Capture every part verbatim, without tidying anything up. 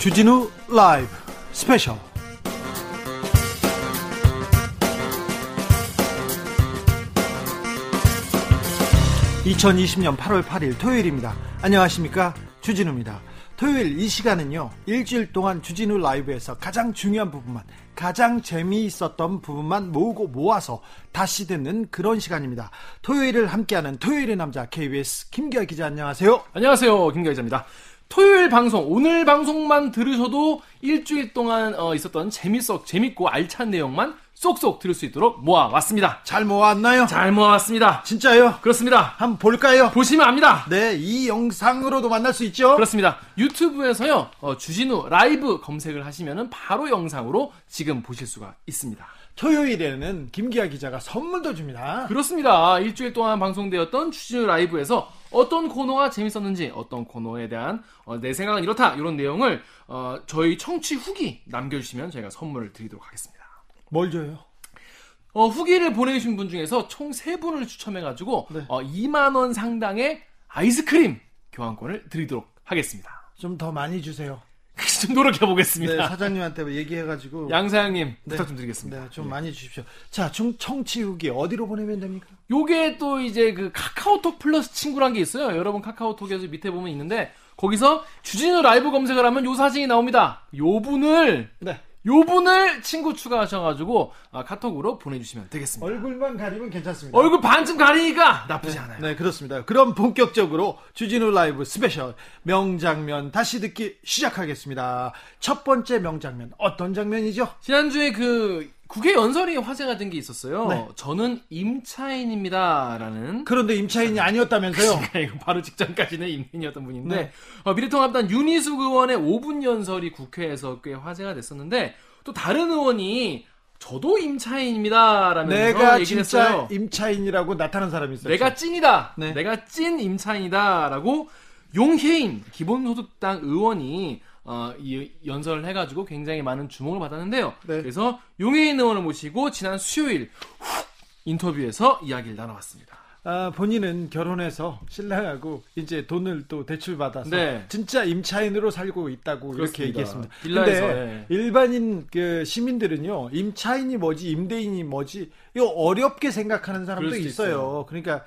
주진우 라이브 스페셜 이천이십년 팔월 팔일 토요일입니다. 안녕하십니까, 주진우입니다. 토요일 이 시간은요, 일주일 동안 주진우 라이브에서 가장 중요한 부분만, 가장 재미있었던 부분만 모으고 모아서 다시 듣는 그런 시간입니다. 토요일을 함께하는 토요일의 남자 케이비에스 김기아 기자, 안녕하세요. 안녕하세요, 김기아 기자입니다. 토요일 방송, 오늘 방송만 들으셔도 일주일 동안 어, 있었던 재밌어, 재밌고 알찬 내용만 쏙쏙 들을 수 있도록 모아왔습니다. 잘 모아왔나요? 잘 모아왔습니다. 진짜요? 그렇습니다. 한번 볼까요? 보시면 압니다. 네, 이 영상으로도 만날 수 있죠? 그렇습니다. 유튜브에서요, 어, 주진우 라이브 검색을 하시면은 바로 영상으로 지금 보실 수가 있습니다. 토요일에는 김기아 기자가 선물도 줍니다. 그렇습니다. 일주일 동안 방송되었던 주진우 라이브에서 어떤 코너가 재밌었는지, 어떤 코너에 대한 어, 내 생각은 이렇다, 이런 내용을 어, 저희 청취 후기 남겨주시면 저희가 선물을 드리도록 하겠습니다. 뭘 줘요? 어, 후기를 보내주신 분 중에서 총 세 분을 추첨해가지고 네. 어, 이만 원 상당의 아이스크림 교환권을 드리도록 하겠습니다. 좀 더 많이 주세요. 좀 노력해보겠습니다. 네, 사장님한테 얘기해가지고. 양 사장님, 네. 부탁 좀 드리겠습니다. 네, 좀 네. 많이 주십시오. 자, 중, 청취 후기 어디로 보내면 됩니까? 요게 또 이제 그 카카오톡 플러스 친구란 게 있어요. 여러분 카카오톡에서 밑에 보면 있는데, 거기서 주진우 라이브 검색을 하면 요 사진이 나옵니다. 요 분을. 네. 요 분을 친구 추가하셔가지고 아, 카톡으로 보내주시면 되겠습니다. 얼굴만 가리면 괜찮습니다. 얼굴 반쯤 가리니까 나쁘지 네, 않아요. 네, 그렇습니다. 그럼 본격적으로 주진우 라이브 스페셜 명장면 다시 듣기 시작하겠습니다. 첫 번째 명장면, 어떤 장면이죠? 지난주에 그 국회 연설이 화제가 된 게 있었어요. 네. 저는 임차인입니다라는. 그런데 임차인이 아니었다면서요? 그러니까 바로 직전까지는 임차인이었던 분인데 네. 어, 미래통합당 윤희숙 의원의 오 분 연설이 국회에서 꽤 화제가 됐었는데, 또 다른 의원이 저도 임차인입니다라면서 내가 얘기를 진짜 했어요. 임차인이라고 나타난 사람이 있어요. 내가 찐이다. 네. 내가 찐 임차인이다라고 용혜인 기본소득당 의원이 어, 이 연설을 해가지고 굉장히 많은 주목을 받았는데요. 네. 그래서 용혜인 의원을 모시고 지난 수요일 후, 인터뷰에서 이야기를 나눠봤습니다. 아, 본인은 결혼해서 신랑하고 이제 돈을 또 대출받아서 네. 진짜 임차인으로 살고 있다고 그렇습니다. 이렇게 얘기했습니다. 빌라에서, 근데 네. 일반인 그 시민들은요, 임차인이 뭐지, 임대인이 뭐지, 이거 어렵게 생각하는 사람도 있어요. 있어요. 그러니까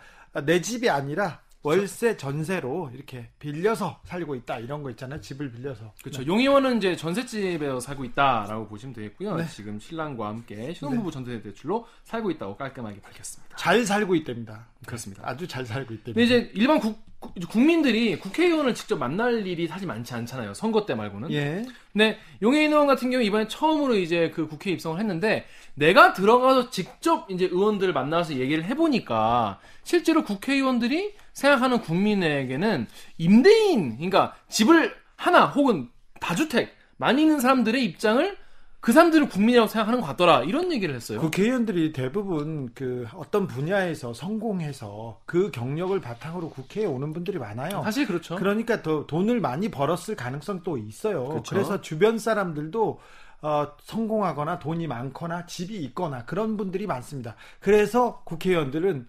내 집이 아니라 월세 전세로 이렇게 빌려서 살고 있다, 이런 거 있잖아요. 집을 빌려서. 그렇죠. 네. 용의원은 이제 전셋집에서 살고 있다라고 보시면 되겠고요. 네. 지금 신랑과 함께 신혼부부 네. 전세 대출로 살고 있다고 깔끔하게 밝혔습니다. 잘 살고 있답니다. 그렇습니다. 아주 잘 살고 있답니다. 근데 이제 일반 국, 국민들이 국회의원을 직접 만날 일이 사실 많지 않잖아요. 선거 때 말고는. 예. 근데 용혜인 의원 같은 경우 이번에 처음으로 이제 그 국회 입성을 했는데, 내가 들어가서 직접 이제 의원들을 만나서 얘기를 해보니까 실제로 국회의원들이 생각하는 국민에게는 임대인, 그러니까 집을 하나 혹은 다주택 많이 있는 사람들의 입장을 그 사람들을 국민이라고 생각하는 것 같더라, 이런 얘기를 했어요. 국회의원들이 대부분 그 어떤 분야에서 성공해서 그 경력을 바탕으로 국회에 오는 분들이 많아요. 사실 그렇죠. 그러니까 더 돈을 많이 벌었을 가능성도 있어요. 그렇죠. 그래서 주변 사람들도 어, 성공하거나 돈이 많거나 집이 있거나 그런 분들이 많습니다. 그래서 국회의원들은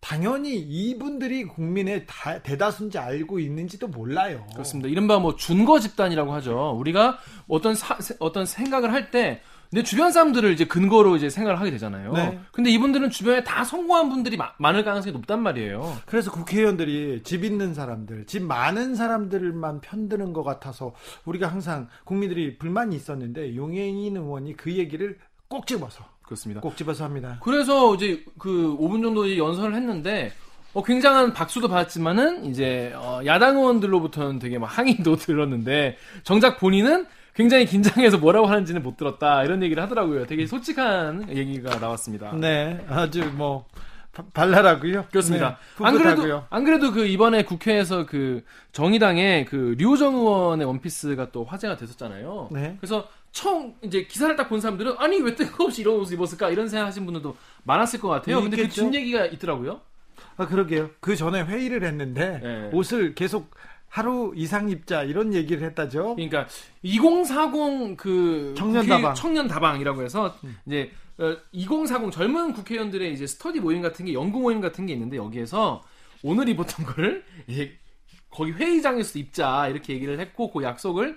당연히 이분들이 국민의 다, 대다수인지 알고 있는지도 몰라요. 그렇습니다. 이른바 뭐 준거 집단이라고 하죠. 우리가 어떤 사, 어떤 생각을 할 때 내 주변 사람들을 이제 근거로 이제 생각을 하게 되잖아요. 네. 근데 이분들은 주변에 다 성공한 분들이 마, 많을 가능성이 높단 말이에요. 그래서 국회의원들이 집 있는 사람들, 집 많은 사람들만 편드는 것 같아서 우리가 항상 국민들이 불만이 있었는데, 용혜인 의원이 그 얘기를 꼭 집어서. 그렇습니다. 꼭 집어서 합니다. 그래서 이제 그 오 분 정도 연설을 했는데, 어, 굉장한 박수도 받았지만은 이제 어, 야당 의원들로부터는 되게 막 항의도 들었는데, 정작 본인은 굉장히 긴장해서 뭐라고 하는지는 못 들었다, 이런 얘기를 하더라고요. 되게 솔직한 얘기가 나왔습니다. 네, 아주 뭐 발랄하고요. 그렇습니다. 네, 안 그래도 안 그래도 그 이번에 국회에서 그 정의당의 그 류호정 의원의 원피스가 또 화제가 됐었잖아요. 네. 그래서 처음 이제 기사를 딱 본 사람들은 아니 왜 뜬금없이 이런 옷을 입었을까, 이런 생각하신 분들도 많았을 것 같아요. 근데 그 뒷얘기가 있더라고요. 아, 그러게요. 그 전에 회의를 했는데 네. 옷을 계속 하루 이상 입자, 이런 얘기를 했다죠. 그러니까 이공사공 그 청년다방. 청년다방이라고 해서 음. 이제 이공사공 젊은 국회의원들의 이제 스터디 모임 같은 게, 연구 모임 같은 게 있는데, 여기에서 오늘 입었던 거를 거기 회의장에서 입자 이렇게 얘기를 했고 그 약속을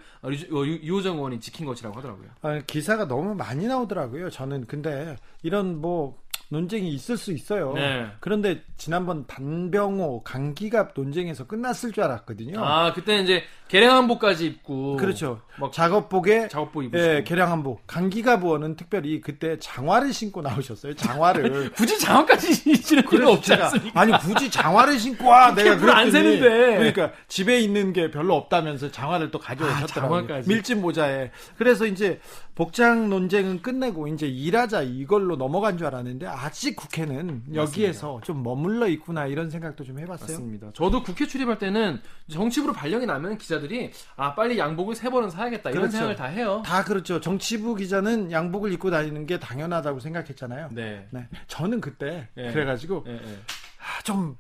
류호정 의원이 지킨 것이라고 하더라고요. 아, 기사가 너무 많이 나오더라고요. 저는 근데 이런 뭐 논쟁이 있을 수 있어요. 네. 그런데 지난번 단병호 강기갑 논쟁에서 끝났을 줄 알았거든요. 아, 그때는 이제 개량한복까지 입고 그렇죠. 막 작업복에 작업복 입으시고. 예, 개량한복. 강기갑 의원은 특별히 그때 장화를 신고 나오셨어요. 장화를. 굳이 장화까지 신을 필요 없지 않습니까? 아니, 굳이 장화를 신고 와. 내가 그걸 안 세는데. 그러니까 집에 있는 게 별로 없다면서 장화를 또 가져오셨더라고요. 아, 밀짚 모자에. 그래서 이제 복장 논쟁은 끝내고 이제 일하자 이걸로 넘어간 줄 알았는데 아직 국회는 여기에서 맞습니다. 좀 머물러 있구나 이런 생각도 좀 해봤어요. 맞습니다. 저도 국회 출입할 때는 정치부로 발령이 나면 기자들이 아 빨리 양복을 세 번은 사야겠다 이런 그렇죠. 생각을 다 해요. 다 그렇죠. 정치부 기자는 양복을 입고 다니는 게 당연하다고 생각했잖아요. 네. 네. 저는 그때 네. 그래가지고 네. 네. 아, 좀,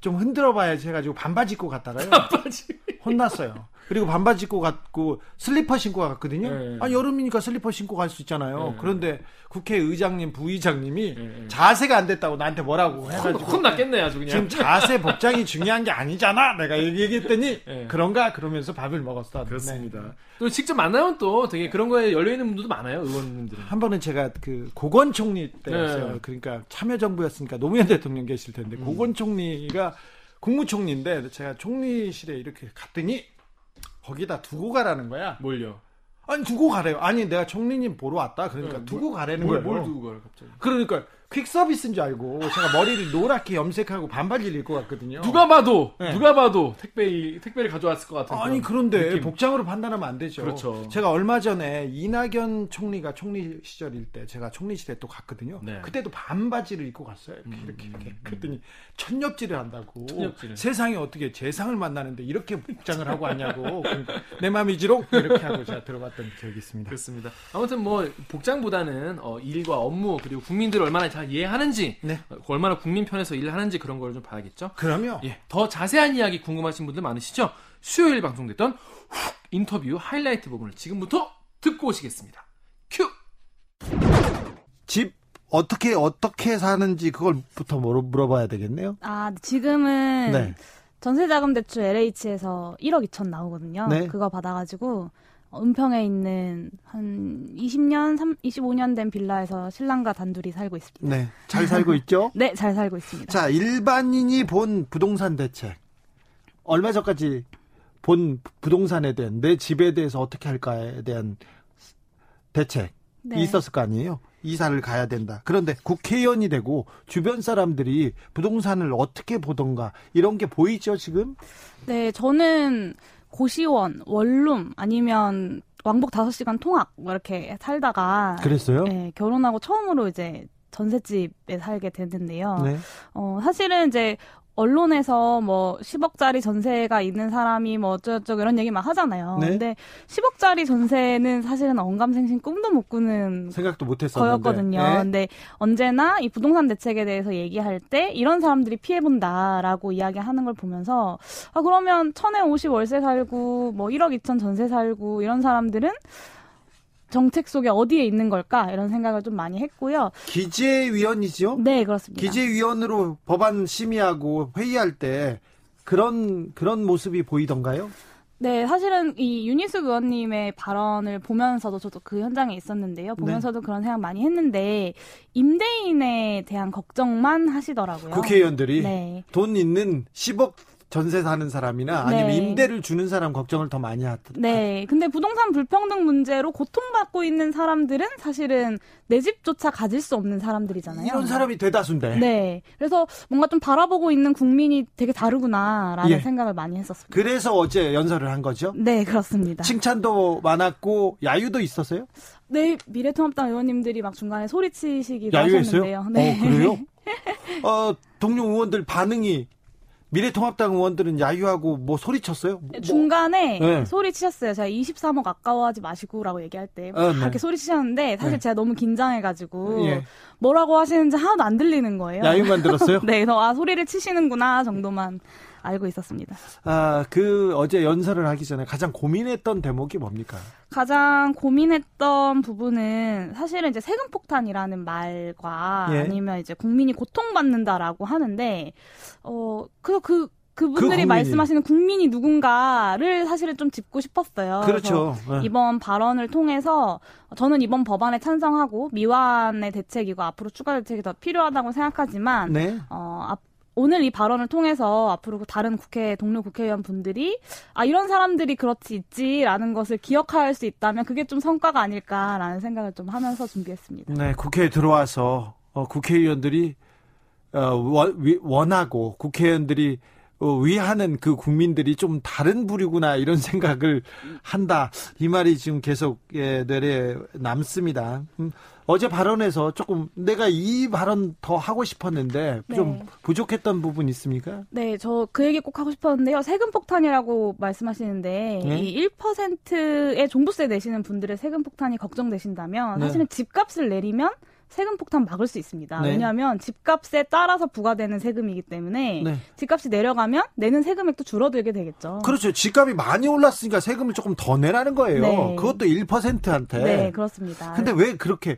좀 흔들어봐야지 해가지고 반바지 입고 갔다가요. 반바지. 혼났어요. 그리고 반바지 입고 갔고 슬리퍼 신고 갔거든요. 네. 아, 여름이니까 슬리퍼 신고 갈 수 있잖아요. 네. 그런데 국회의장님, 부의장님이 네. 자세가 안 됐다고 나한테 뭐라고 해가지고 혼났겠네 아주 그냥. 지금 자세 복장이 중요한 게 아니잖아. 내가 얘기했더니 네. 그런가 그러면서 밥을 먹었어. 그렇습니다. 네. 또 직접 만나면 또 되게 그런 거에 열려 있는 분들도 많아요. 의원님들은. 한 번은 제가 그 고건 총리 때였어요. 네. 그러니까 참여정부였으니까 노무현 대통령 계실 텐데 음. 고건 총리가 국무총리인데 제가 총리실에 이렇게 갔더니 거기다 두고 가라는 거야. 뭘요? 아니 두고 가래요. 아니 내가 총리님 보러 왔다. 그러니까 네, 두고 뭘, 가라는 뭘, 거예요. 뭘 두고 가래 갑자기? 그러니까 퀵 서비스인 줄 알고 제가 머리를 노랗게 염색하고 반바지를 입고 갔거든요. 누가 봐도 네. 누가 봐도 택배 택배를 가져왔을 것 같은. 아니 그런데 느낌. 복장으로 판단하면 안 되죠. 그렇죠. 제가 얼마 전에 이낙연 총리가 총리 시절일 때 제가 총리실에 또 갔거든요. 네. 그때도 반바지를 입고 갔어요. 이렇게 음, 이렇게, 이렇게. 음. 그랬더니 천엽질을 한다고. 천엽질을. 세상에 어떻게 재상을 만나는데 이렇게 복장을 하고 왔냐고. 그러니까 내 맘이지롱 이렇게 하고 제가 들어봤던 기억이 있습니다. 그렇습니다. 아무튼 뭐 복장보다는 어, 일과 업무 그리고 국민들 얼마나 잘 이해하는지 네. 얼마나 국민 편에서 일을 하는지 그런 걸 좀 봐야겠죠. 그럼요. 예, 더 자세한 이야기 궁금하신 분들 많으시죠? 수요일 방송됐던 훅 인터뷰 하이라이트 부분을 지금부터 듣고 오시겠습니다. 큐. 집 어떻게 어떻게 사는지 그걸부터 물어봐야 되겠네요. 아 지금은 네. 전세자금대출 엘에이치에서 일억 이천 나오거든요. 네. 그거 받아가지고. 은평에 있는 한 이십 년, 삼, 이십오 년 된 빌라에서 신랑과 단둘이 살고 있습니다. 네, 잘 살고 있죠? 네, 잘 살고 있습니다. 자, 일반인이 본 부동산 대책. 얼마 전까지 본 부동산에 대한 내 집에 대해서 어떻게 할까에 대한 대책 네. 있었을 거 아니에요? 이사를 가야 된다. 그런데 국회의원이 되고 주변 사람들이 부동산을 어떻게 보던가 이런 게 보이죠, 지금? 네, 저는... 고시원, 원룸 아니면 왕복 다섯 시간 통학 이렇게 살다가 그랬어요? 네, 결혼하고 처음으로 이제 전셋집에 살게 됐는데요. 네. 어, 사실은 이제 언론에서 뭐 십억짜리 전세가 있는 사람이 뭐 어쩌고저쩌고 이런 얘기 막 하잖아요. 네? 근데 십억짜리 전세는 사실은 언감생심 꿈도 못 꾸는 생각도 못 했었는데. 거였거든요. 네? 근데 언제나 이 부동산 대책에 대해서 얘기할 때 이런 사람들이 피해본다라고 이야기하는 걸 보면서 아 그러면 천에 오십 월세 살고 뭐 일억 이천 전세 살고 이런 사람들은 정책 속에 어디에 있는 걸까? 이런 생각을 좀 많이 했고요. 기재위원이죠? 네, 그렇습니다. 기재위원으로 법안 심의하고 회의할 때 그런 그런 모습이 보이던가요? 네, 사실은 이 윤희숙 의원님의 발언을 보면서도 저도 그 현장에 있었는데요. 보면서도 네. 그런 생각 많이 했는데 임대인에 대한 걱정만 하시더라고요. 국회의원들이 네. 돈 있는 십억 전세 사는 사람이나 아니면 네. 임대를 주는 사람 걱정을 더 많이 하다. 네. 근데 부동산 불평등 문제로 고통받고 있는 사람들은 사실은 내 집조차 가질 수 없는 사람들이잖아요. 이런 사람이 대다수인데. 네. 그래서 뭔가 좀 바라보고 있는 국민이 되게 다르구나라는 예. 생각을 많이 했었습니다. 그래서 어제 연설을 한 거죠? 네. 그렇습니다. 칭찬도 많았고 야유도 있었어요? 네. 미래통합당 의원님들이 막 중간에 소리치시기도 야유했어요? 하셨는데요. 네. 어, 그래요? 어, 동료 의원들 반응이 미래통합당 의원들은 야유하고 뭐 소리쳤어요? 뭐. 중간에 네. 소리치셨어요. 제가 이십삼억 아까워하지 마시고라고 얘기할 때 아, 네. 그렇게 소리치셨는데 사실 네. 제가 너무 긴장해가지고 예. 뭐라고 하시는지 하나도 안 들리는 거예요. 야유만 들었어요? 네. 그래서 아 소리를 치시는구나 정도만 알고 있었습니다. 아, 그 어제 연설을 하기 전에 가장 고민했던 대목이 뭡니까? 가장 고민했던 부분은 사실은 이제 세금 폭탄이라는 말과 예. 아니면 이제 국민이 고통받는다라고 하는데 어, 그래서 그 그분들이 그 국민이. 말씀하시는 국민이 누군가를 사실은 좀 짚고 싶었어요. 그렇죠. 네. 이번 발언을 통해서 저는 이번 법안에 찬성하고 미완의 대책이고 앞으로 추가 대책이 더 필요하다고 생각하지만 네. 어, 앞, 오늘 이 발언을 통해서 앞으로 다른 국회 동료 국회의원 분들이 아 이런 사람들이 그렇지 있지라는 것을 기억할 수 있다면 그게 좀 성과가 아닐까라는 생각을 좀 하면서 준비했습니다. 네, 국회에 들어와서 어, 국회의원들이 어, 원하고 국회의원들이 위하는 그 국민들이 좀 다른 부류구나 이런 생각을 한다. 이 말이 지금 계속 예, 뇌리에 남습니다. 음, 어제 발언에서 조금 내가 이 발언 더 하고 싶었는데 좀 네. 부족했던 부분 있습니까? 네. 저 그 얘기 꼭 하고 싶었는데요. 세금폭탄이라고 말씀하시는데 네? 이 일 퍼센트의 종부세 내시는 분들의 세금폭탄이 걱정되신다면 사실은 네. 집값을 내리면 세금 폭탄 막을 수 있습니다. 네. 왜냐하면 집값에 따라서 부과되는 세금이기 때문에 네. 집값이 내려가면 내는 세금액도 줄어들게 되겠죠. 그렇죠. 집값이 많이 올랐으니까 세금을 조금 더 내라는 거예요. 네. 그것도 일 퍼센트한테. 네, 그렇습니다. 근데 왜 그렇게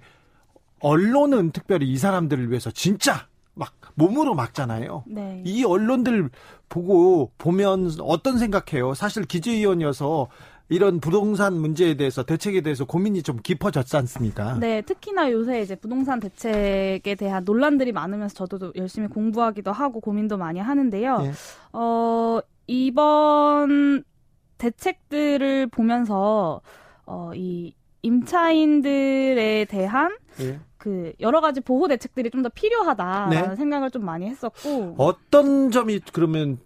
언론은 특별히 이 사람들을 위해서 진짜 막 몸으로 막잖아요. 네. 이 언론들 보고 보면 어떤 생각해요? 사실 기재위원이어서 이런 부동산 문제에 대해서 대책에 대해서 고민이 좀 깊어졌지 않습니까? 네, 특히나 요새 이제 부동산 대책에 대한 논란들이 많으면서 저도 열심히 공부하기도 하고 고민도 많이 하는데요. 네. 어, 이번 대책들을 보면서 어, 이 임차인들에 대한 네. 그 여러 가지 보호 대책들이 좀 더 필요하다라는 네. 생각을 좀 많이 했었고 어떤 점이 그러면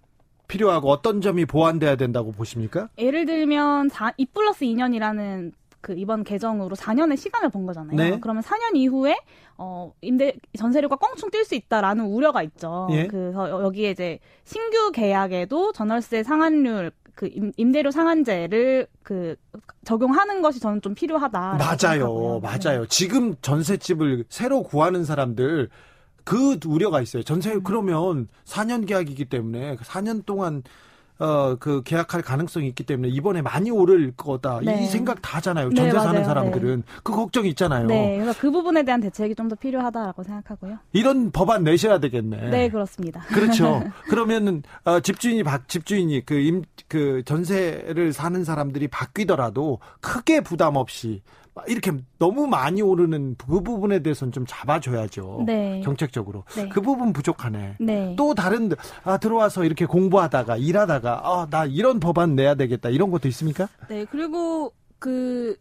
필요하고 어떤 점이 보완돼야 된다고 보십니까? 예를 들면 이 플러스 이 년이라는 그 이번 개정으로 사 년의 시간을 번 거잖아요. 네. 그러면 사 년 이후에 어 임대 전세료가 껑충 뛸 수 있다라는 우려가 있죠. 예. 그래서 여기에 이제 신규 계약에도 전월세 상한율 그 임대료 상한제를 그 적용하는 것이 저는 좀 필요하다. 맞아요, 생각하고요. 맞아요. 지금 전세집을 새로 구하는 사람들. 그 우려가 있어요. 전세 그러면 사 년 계약이기 때문에 사 년 동안 어, 그 계약할 가능성이 있기 때문에 이번에 많이 오를 거다. 네. 이 생각 다 하잖아요. 전세 네, 사는 사람들은. 네. 그 걱정이 있잖아요. 네, 그래서 그 부분에 대한 대책이 좀 더 필요하다라고 생각하고요. 이런 법안 내셔야 되겠네. 네, 그렇습니다. 그렇죠. 그러면 어, 집주인이 집주인이 그, 임, 그 전세를 사는 사람들이 바뀌더라도 크게 부담 없이 이렇게 너무 많이 오르는 그 부분에 대해서는 좀 잡아줘야죠. 네. 정책적으로. 네. 그 부분 부족하네. 네. 또 다른 아 들어와서 이렇게 공부하다가 일하다가 아, 나 이런 법안 내야 되겠다. 이런 것도 있습니까? 네. 그리고 그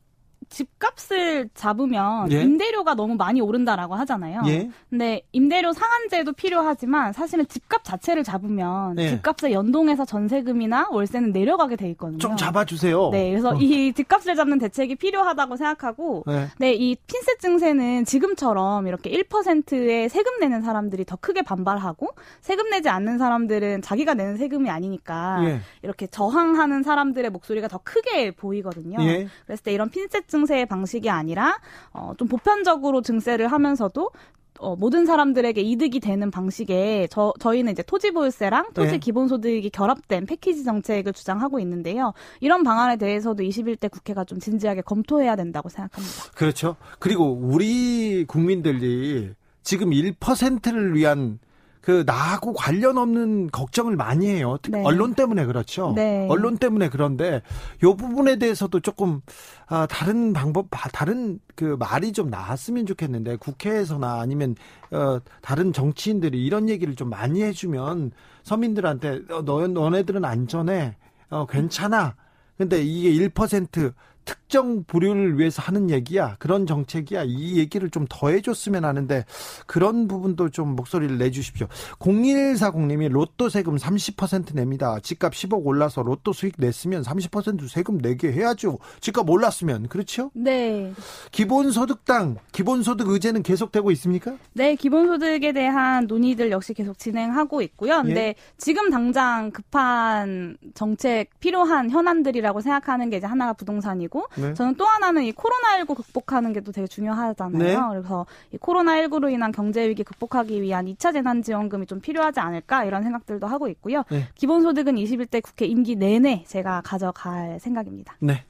집값을 잡으면 예? 임대료가 너무 많이 오른다라고 하잖아요. 예? 근데 임대료 상한제도 필요하지만 사실은 집값 자체를 잡으면 예. 집값에 연동해서 전세금이나 월세는 내려가게 돼 있거든요. 좀 잡아주세요. 네, 그래서 어. 이 집값을 잡는 대책이 필요하다고 생각하고 예. 네, 이 핀셋 증세는 지금처럼 이렇게 일 퍼센트의 세금 내는 사람들이 더 크게 반발하고 세금 내지 않는 사람들은 자기가 내는 세금이 아니니까 예. 이렇게 저항하는 사람들의 목소리가 더 크게 보이거든요. 예? 그랬을 때 이런 핀셋 증세 증세 방식이 아니라 어, 좀 보편적으로 증세를 하면서도 어, 모든 사람들에게 이득이 되는 방식에 저, 저희는 이제 토지보유세랑 토지기본소득이 네. 결합된 패키지 정책을 주장하고 있는데요. 이런 방안에 대해서도 이십일 대 국회가 좀 진지하게 검토해야 된다고 생각합니다. 그렇죠. 그리고 우리 국민들이 지금 일 퍼센트를 위한 그 나하고 관련 없는 걱정을 많이 해요. 특히 네. 언론 때문에 그렇죠. 네. 언론 때문에 그런데 이 부분에 대해서도 조금 아, 다른 방법, 다른 그 말이 좀 나왔으면 좋겠는데 국회에서나 아니면 어, 다른 정치인들이 이런 얘기를 좀 많이 해주면 서민들한테 어, 너, 너네들은 안전해, 어, 괜찮아. 근데 이게 일 퍼센트 특정 부류를 위해서 하는 얘기야. 그런 정책이야. 이 얘기를 좀 더 해줬으면 하는데 그런 부분도 좀 목소리를 내주십시오. 공일사공님이 로또 세금 삼십 퍼센트 냅니다. 집값 십억 올라서 로또 수익 냈으면 삼십 퍼센트 세금 내게 해야죠. 집값 올랐으면. 그렇죠? 네. 기본소득당, 기본소득 의제는 계속되고 있습니까? 네. 기본소득에 대한 논의들 역시 계속 진행하고 있고요. 근데 예. 지금 당장 급한 정책 필요한 현안들이라고 생각하는 게 이제 하나가 부동산이고 네. 저는 또 하나는 이 코로나십구 극복하는 게 또 되게 중요하잖아요. 네. 그래서 이 코로나십구로 인한 경제 위기 극복하기 위한 이 차 재난지원금이 좀 필요하지 않을까 이런 생각들도 하고 있고요. 네. 기본소득은 이십일 대 국회 임기 내내 제가 가져갈 생각입니다. 네,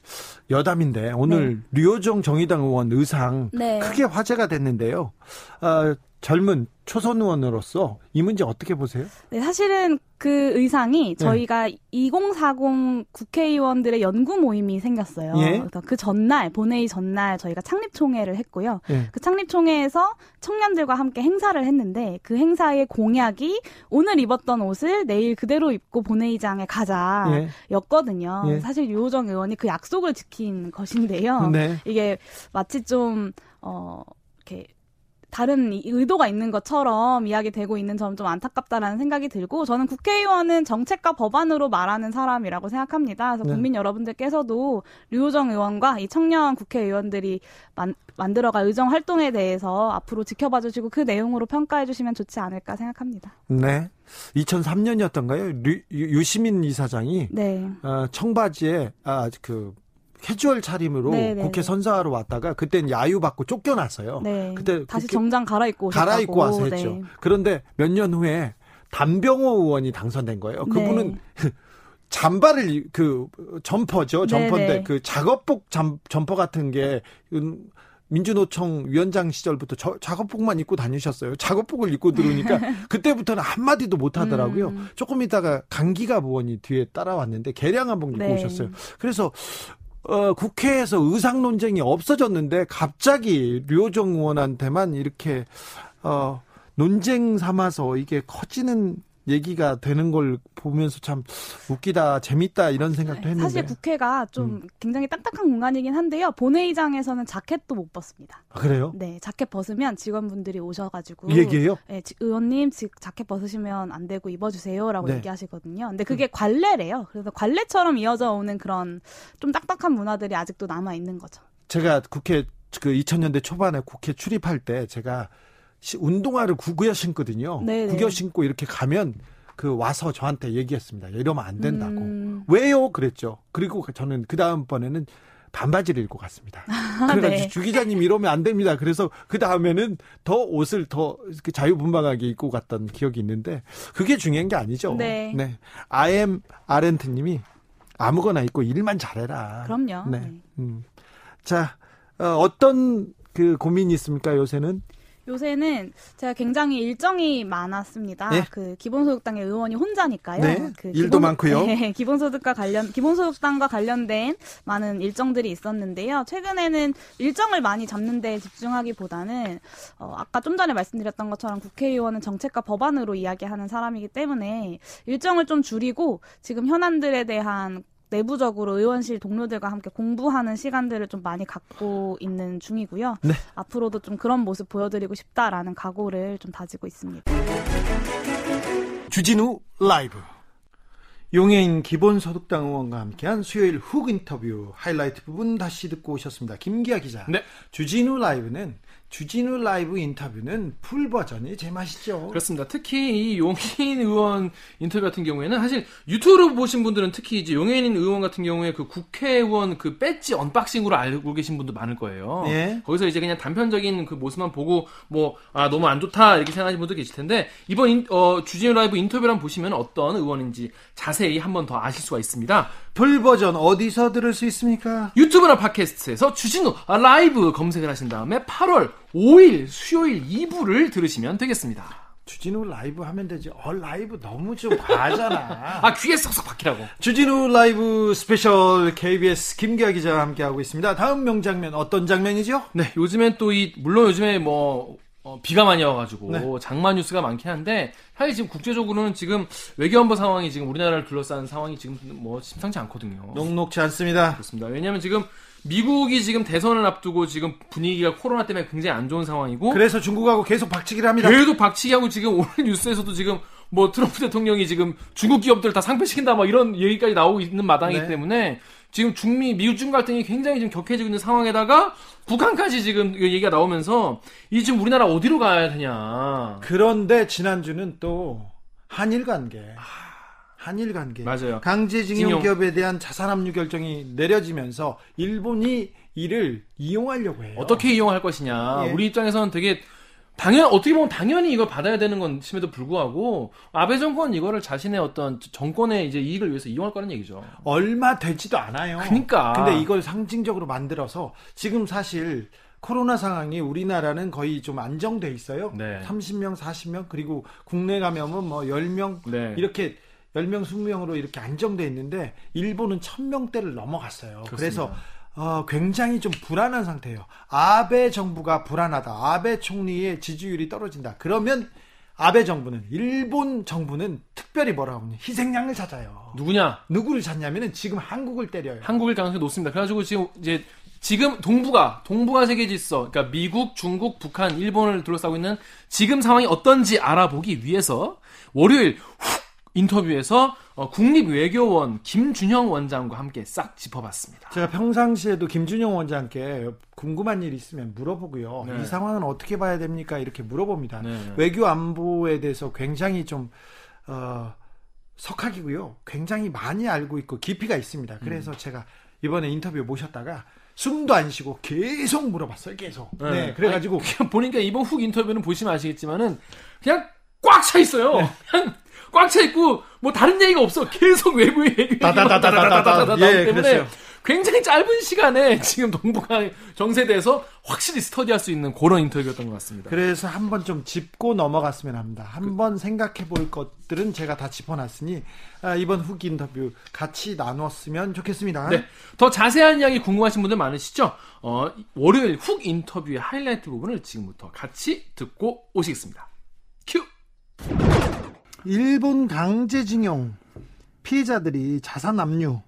여담인데 오늘 네. 류호정 정의당 의원 의상 네. 크게 화제가 됐는데요. 어, 젊은 초선 의원으로서 이 문제 어떻게 보세요? 네, 사실은 그 의상이 저희가 네. 이공사공 국회의원들의 연구 모임이 생겼어요. 예? 그래서 그 전날, 본회의 전날 저희가 창립총회를 했고요. 예. 그 창립총회에서 청년들과 함께 행사를 했는데 그 행사의 공약이 오늘 입었던 옷을 내일 그대로 입고 본회의장에 가자였거든요. 예. 예. 사실 류호정 의원이 그 약속을 지킨 것인데요. 네. 이게 마치 좀 어, 이렇게 다른 의도가 있는 것처럼 이야기되고 있는 점 좀 안타깝다라는 생각이 들고, 저는 국회의원은 정책과 법안으로 말하는 사람이라고 생각합니다. 그래서 네. 국민 여러분들께서도 류호정 의원과 이 청년 국회의원들이 만, 만들어갈 의정 활동에 대해서 앞으로 지켜봐 주시고 그 내용으로 평가해 주시면 좋지 않을까 생각합니다. 네. 이천삼 년이었던가요? 류, 유시민 이사장이 네. 어, 청바지에 아, 그 캐주얼 차림으로 네네네. 국회 선사하러 왔다가 그때는 야유받고 쫓겨났어요. 네. 그때 다시 정장 갈아입고 오셨다고. 갈아입고 와서 했죠. 네. 그런데 몇 년 후에 단병호 의원이 당선된 거예요. 그분은 네. 잠바를 그 점퍼죠. 점퍼인데 네네. 그 작업복 잠, 점퍼 같은 게 민주노총 위원장 시절부터 저, 작업복만 입고 다니셨어요. 작업복을 입고 들어오니까 그때부터는 한마디도 못하더라고요. 음. 조금 있다가 강기갑 의원이 뒤에 따라왔는데 개량 한복 입고 네. 오셨어요. 그래서 어, 국회에서 의상 논쟁이 없어졌는데 갑자기 류호정 의원한테만 이렇게 어, 논쟁 삼아서 이게 커지는 얘기가 되는 걸 보면서 참 웃기다, 재밌다 이런 생각도 했는데. 사실 국회가 좀 음. 굉장히 딱딱한 공간이긴 한데요. 본회의장에서는 자켓도 못 벗습니다. 아, 그래요? 네, 자켓 벗으면 직원분들이 오셔가지고 얘기해요? 네, 의원님 자켓 벗으시면 안 되고 입어주세요라고 네. 얘기하시거든요. 근데 그게 관례래요. 그래서 관례처럼 이어져 오는 그런 좀 딱딱한 문화들이 아직도 남아 있는 거죠. 제가 국회 그 이천 년대 초반에 국회 출입할 때 제가 운동화를 구겨 신거든요. 네네. 구겨 신고 이렇게 가면 그 와서 저한테 얘기했습니다. 이러면 안 된다고. 음... 왜요? 그랬죠. 그리고 저는 그 다음번에는 반바지를 입고 갔습니다. 그래가지고 네. 주 기자님 이러면 안 됩니다. 그래서 그 다음에는 더 옷을 더 자유분방하게 입고 갔던 기억이 있는데 그게 중요한 게 아니죠. 네. 네. 아이엠 아렌트님이 아무거나 입고 일만 잘해라. 그럼요. 네. 네. 음. 자, 어떤 그 고민이 있습니까? 요새는? 요새는 제가 굉장히 일정이 많았습니다. 네? 그 기본소득당의 의원이 혼자니까요. 네? 그 일도 기본, 많고요. 네, 기본소득과 관련 기본소득당과 관련된 많은 일정들이 있었는데요. 최근에는 일정을 많이 잡는 데 집중하기보다는 어, 아까 좀 전에 말씀드렸던 것처럼 국회의원은 정책과 법안으로 이야기하는 사람이기 때문에 일정을 좀 줄이고 지금 현안들에 대한 내부적으로 의원실 동료들과 함께 공부하는 시간들을 좀 많이 갖고 있는 중이고요. 네. 앞으로도 좀 그런 모습 보여드리고 싶다라는 각오를 좀 다지고 있습니다. 주진우 라이브 용혜인 기본소득당 의원과 함께한 수요일 훅 인터뷰 하이라이트 부분 다시 듣고 오셨습니다. 김기아 기자. 네. 주진우 라이브는 주진우 라이브 인터뷰는 풀 버전이 제맛이죠. 그렇습니다. 특히 이 용혜인 의원 인터뷰 같은 경우에는 사실 유튜브로 보신 분들은 특히 이제 용혜인 의원 같은 경우에 그 국회의원 그 배지 언박싱으로 알고 계신 분도 많을 거예요. 예. 거기서 이제 그냥 단편적인 그 모습만 보고 뭐 아 너무 안 좋다 이렇게 생각하시는 분도 계실 텐데 이번 인, 어, 주진우 라이브 인터뷰를 보시면 어떤 의원인지 자세히 한 번 더 아실 수가 있습니다. 풀 버전 어디서 들을 수 있습니까? 유튜브나 팟캐스트에서 주진우 라이브 검색을 하신 다음에 팔월 오일 수요일 이 부를 들으시면 되겠습니다. 주진우 라이브 하면 되지. 어, 라이브 너무 좀 과하잖아. 아, 귀에 쏙쏙 박히라고. 주진우 라이브 스페셜 케이비에스 김기아 기자와 함께하고 있습니다. 다음 명장면 어떤 장면이죠? 네, 요즘엔 또 이, 물론 요즘에 뭐, 어, 비가 많이 와가지고 네. 장마 뉴스가 많긴 한데 사실 지금 국제적으로는 지금 외교안보 상황이 지금 우리나라를 둘러싼 상황이 지금 뭐 심상치 않거든요. 녹록지 않습니다. 그렇습니다. 왜냐하면 지금 미국이 지금 대선을 앞두고 지금 분위기가 코로나 때문에 굉장히 안 좋은 상황이고 그래서 중국하고 계속 박치기를 합니다. 계속 박치기하고 지금 오늘 뉴스에서도 지금 뭐 트럼프 대통령이 지금 중국 기업들 다 상폐시킨다 막 이런 얘기까지 나오고 있는 마당이기 네. 때문에 지금 중미 미국 중 갈등이 굉장히 지금 격해지고 있는 상황에다가 북한까지 지금 얘기가 나오면서 이 지금 우리나라 어디로 가야 되냐. 그런데 지난주는 또 한일 관계. 아... 한일 관계. 맞아요. 강제징용 기업에 대한 자산압류 결정이 내려지면서 일본이 이를 이용하려고 해요. 어떻게 이용할 것이냐. 예. 우리 입장에서는 되게 당연 어떻게 보면 당연히 이걸 받아야 되는 건 심에도 불구하고 아베 정권 이거를 자신의 어떤 정권의 이제 이익을 위해서 이용할 거라는 얘기죠. 얼마 되지도 않아요. 그러니까. 근데 이걸 상징적으로 만들어서 지금 사실 코로나 상황이 우리나라는 거의 좀 안정돼 있어요. 네. 삼십 명, 사십 명 그리고 국내 감염은 뭐 십 명 네. 이렇게 십 명, 이십 명으로 이렇게 안정돼 있는데 일본은 천 명대를 넘어갔어요. 그렇습니다. 그래서 어, 굉장히 좀 불안한 상태예요. 아베 정부가 불안하다. 아베 총리의 지지율이 떨어진다. 그러면 아베 정부는, 일본 정부는 특별히 뭐라고 하냐, 희생양을 찾아요. 누구냐? 누구를 찾냐면은 지금 한국을 때려요. 한국일 가능성이 높습니다. 그래가지고 지금 이제 지금 동북아, 동북아 세계 질서, 그러니까 미국, 중국, 북한, 일본을 둘러싸고 있는 지금 상황이 어떤지 알아보기 위해서 월요일 훅 인터뷰에서 어, 국립외교원 김준형 원장과 함께 싹 짚어봤습니다. 제가 평상시에도 김준형 원장께 궁금한 일이 있으면 물어보고요. 네. 이 상황은 어떻게 봐야 됩니까? 이렇게 물어봅니다. 네. 외교 안보에 대해서 굉장히 좀 어, 석학이고요. 굉장히 많이 알고 있고 깊이가 있습니다. 그래서 음. 제가 이번에 인터뷰 모셨다가 숨도 안 쉬고 계속 물어봤어요. 계속. 네. 네. 그래가지고 아니, 보니까 이번 훅 인터뷰는 보시면 아시겠지만은 그냥 꽉 차 있어요. 네. 그냥 꽉 차 있고 뭐 다른 얘기가 없어. 계속 외부의 얘기가 다다다다다다다 예, 때문에 그랬어요. 굉장히 짧은 시간에 지금 동북아 정세에 대해서 확실히 스터디할 수 있는 그런 인터뷰였던 것 같습니다. 그래서 한번 좀 짚고 넘어갔으면 합니다. 한번 그... 생각해 볼 것들은 제가 다 짚어놨으니 아, 이번 훅 인터뷰 같이 나누었으면 좋겠습니다. 네, 더 자세한 이야기 궁금하신 분들 많으시죠? 어, 월요일 훅 인터뷰의 하이라이트 부분을 지금부터 같이 듣고 오시겠습니다. 큐! 일본 강제징용 피해자들이 자산압류,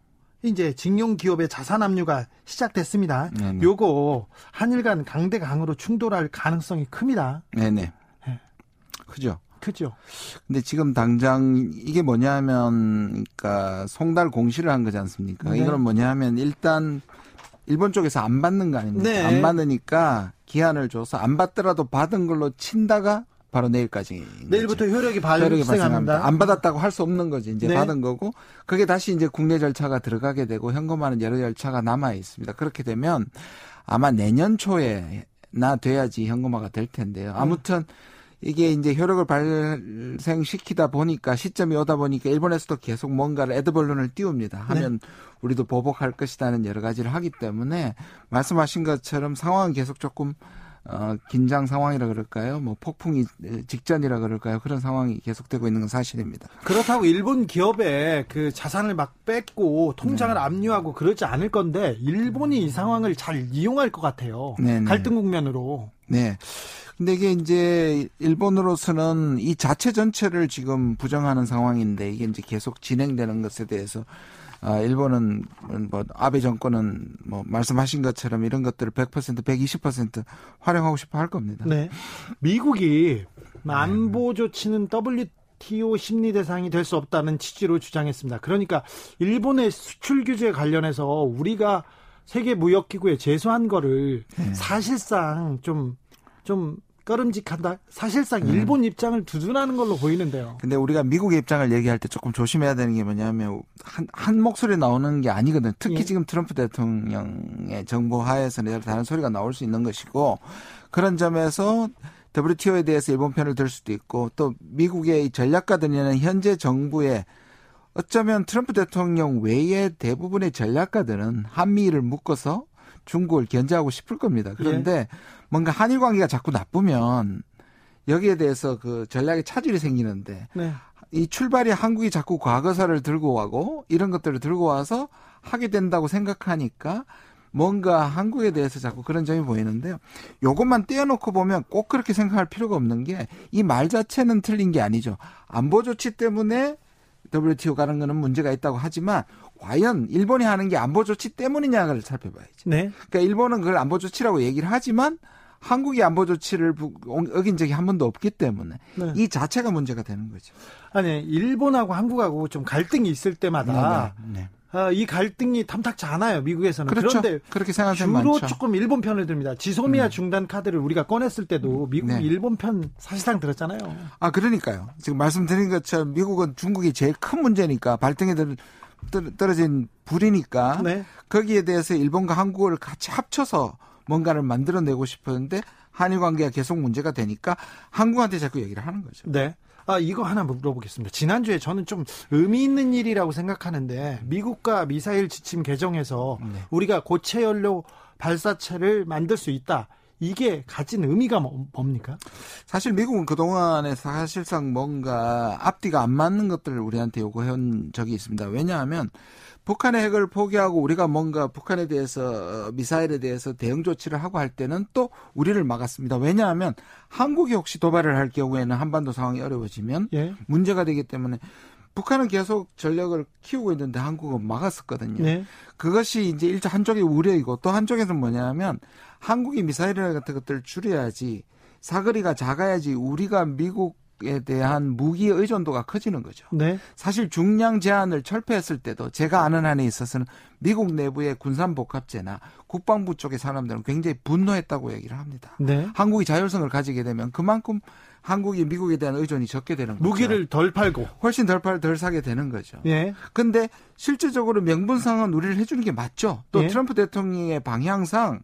이제 징용기업의 자산압류가 시작됐습니다. 네네. 요거 한일 간 강대강으로 충돌할 가능성이 큽니다. 네네. 네. 크죠. 크죠. 근데 지금 당장 이게 뭐냐 하면, 그러니까 송달 공시를 한 거지 않습니까? 네. 이건 뭐냐 하면 일단 일본 쪽에서 안 받는 거 아닙니까? 네. 안 받으니까 기한을 줘서 안 받더라도 받은 걸로 친다가 바로 내일까지. 내일부터 거죠. 효력이 발생합니다. 안 받았다고 할 수 없는 거지. 이제 네. 받은 거고. 그게 다시 이제 국내 절차가 들어가게 되고 현금화는 여러 절차가 남아 있습니다. 그렇게 되면 아마 내년 초에나 돼야지 현금화가 될 텐데요. 아무튼 이게 이제 효력을 발생시키다 보니까 시점이 오다 보니까 일본에서도 계속 뭔가를 에드벌룬을 띄웁니다. 하면 네. 우리도 보복할 것이라는 여러 가지를 하기 때문에 말씀하신 것처럼 상황은 계속 조금 어, 긴장 상황이라 그럴까요? 뭐 폭풍이 직전이라 그럴까요? 그런 상황이 계속되고 있는 건 사실입니다. 그렇다고 일본 기업에 그 자산을 막 뺏고 통장을 네. 압류하고 그러지 않을 건데 일본이 이 상황을 잘 이용할 것 같아요. 네네. 갈등 국면으로. 네. 근데 이게 이제 일본으로서는 이 자체 전체를 지금 부정하는 상황인데 이게 이제 계속 진행되는 것에 대해서 아, 일본은, 뭐, 아베 정권은, 뭐, 말씀하신 것처럼 이런 것들을 백 퍼센트, 백이십 퍼센트 활용하고 싶어 할 겁니다. 네. 미국이 안보 조치는 더블유티오 심리 대상이 될 수 없다는 취지로 주장했습니다. 그러니까, 일본의 수출 규제에 관련해서 우리가 세계 무역기구에 제소한 거를 네. 사실상 좀, 좀, 꺼름직한다. 사실상 일본 음. 입장을 두둔하는 걸로 보이는데요. 근데 우리가 미국의 입장을 얘기할 때 조금 조심해야 되는 게 뭐냐면 한, 한 목소리 나오는 게 아니거든. 특히 예. 지금 트럼프 대통령의 정부 하에서는 다른 소리가 나올 수 있는 것이고 그런 점에서 더블유티오에 대해서 일본 편을 들 수도 있고 또 미국의 전략가들이나 현재 정부의 어쩌면 트럼프 대통령 외에 대부분의 전략가들은 한미를 묶어서 중국을 견제하고 싶을 겁니다. 그런데 예. 뭔가 한일 관계가 자꾸 나쁘면 여기에 대해서 그 전략의 차질이 생기는데 네. 이 출발이 한국이 자꾸 과거사를 들고 가고 이런 것들을 들고 와서 하게 된다고 생각하니까 뭔가 한국에 대해서 자꾸 그런 점이 보이는데요. 이것만 떼어놓고 보면 꼭 그렇게 생각할 필요가 없는 게 이 말 자체는 틀린 게 아니죠. 안보 조치 때문에 더블유티오 가는 거는 문제가 있다고 하지만 과연 일본이 하는 게 안보 조치 때문이냐를 살펴봐야지. 네. 그러니까 일본은 그걸 안보 조치라고 얘기를 하지만 한국이 안보 조치를 어긴 적이 한 번도 없기 때문에 네. 이 자체가 문제가 되는 거죠. 아니, 일본하고 한국하고 좀 갈등이 있을 때마다 네, 네. 아, 이 갈등이 탐탁지 않아요. 미국에서는. 그렇죠. 그런데 그렇게 생각하는 게 주로 조금 일본 편을 듭니다. 지소미아 네. 중단 카드를 우리가 꺼냈을 때도 미국이 네. 일본 편 사실상 들었잖아요. 아, 그러니까요. 지금 말씀드린 것처럼 미국은 중국이 제일 큰 문제니까 발등에 들 떨어진 불이니까 네. 거기에 대해서 일본과 한국을 같이 합쳐서 뭔가를 만들어내고 싶었는데 한일 관계가 계속 문제가 되니까 한국한테 자꾸 얘기를 하는 거죠. 네. 아, 이거 하나 물어보겠습니다. 지난주에 저는 좀 의미 있는 일이라고 생각하는데 미국과 미사일 지침 개정에서 네. 우리가 고체 연료 발사체를 만들 수 있다. 이게 가진 의미가 뭡니까? 사실 미국은 그동안에 사실상 뭔가 앞뒤가 안 맞는 것들을 우리한테 요구해온 적이 있습니다. 왜냐하면 북한의 핵을 포기하고 우리가 뭔가 북한에 대해서 미사일에 대해서 대응 조치를 하고 할 때는 또 우리를 막았습니다. 왜냐하면 한국이 혹시 도발을 할 경우에는 한반도 상황이 어려워지면 예. 문제가 되기 때문에 북한은 계속 전력을 키우고 있는데 한국은 막았었거든요. 네. 그것이 이제 일자 한쪽의 우려이고 또 한쪽에서는 뭐냐면 한국이 미사일이나 같은 것들을 줄여야지 사거리가 작아야지 우리가 미국에 대한 무기 의존도가 커지는 거죠. 네. 사실 중량 제한을 철폐했을 때도 제가 아는 한에 있어서는 미국 내부의 군산복합제나 국방부 쪽의 사람들은 굉장히 분노했다고 얘기를 합니다. 네. 한국이 자율성을 가지게 되면 그만큼 한국이 미국에 대한 의존이 적게 되는 거죠. 무기를 덜 팔고. 훨씬 덜 팔, 덜 사게 되는 거죠. 예. 근데 실질적으로 명분상은 우리를 해주는 게 맞죠. 또 예. 트럼프 대통령의 방향상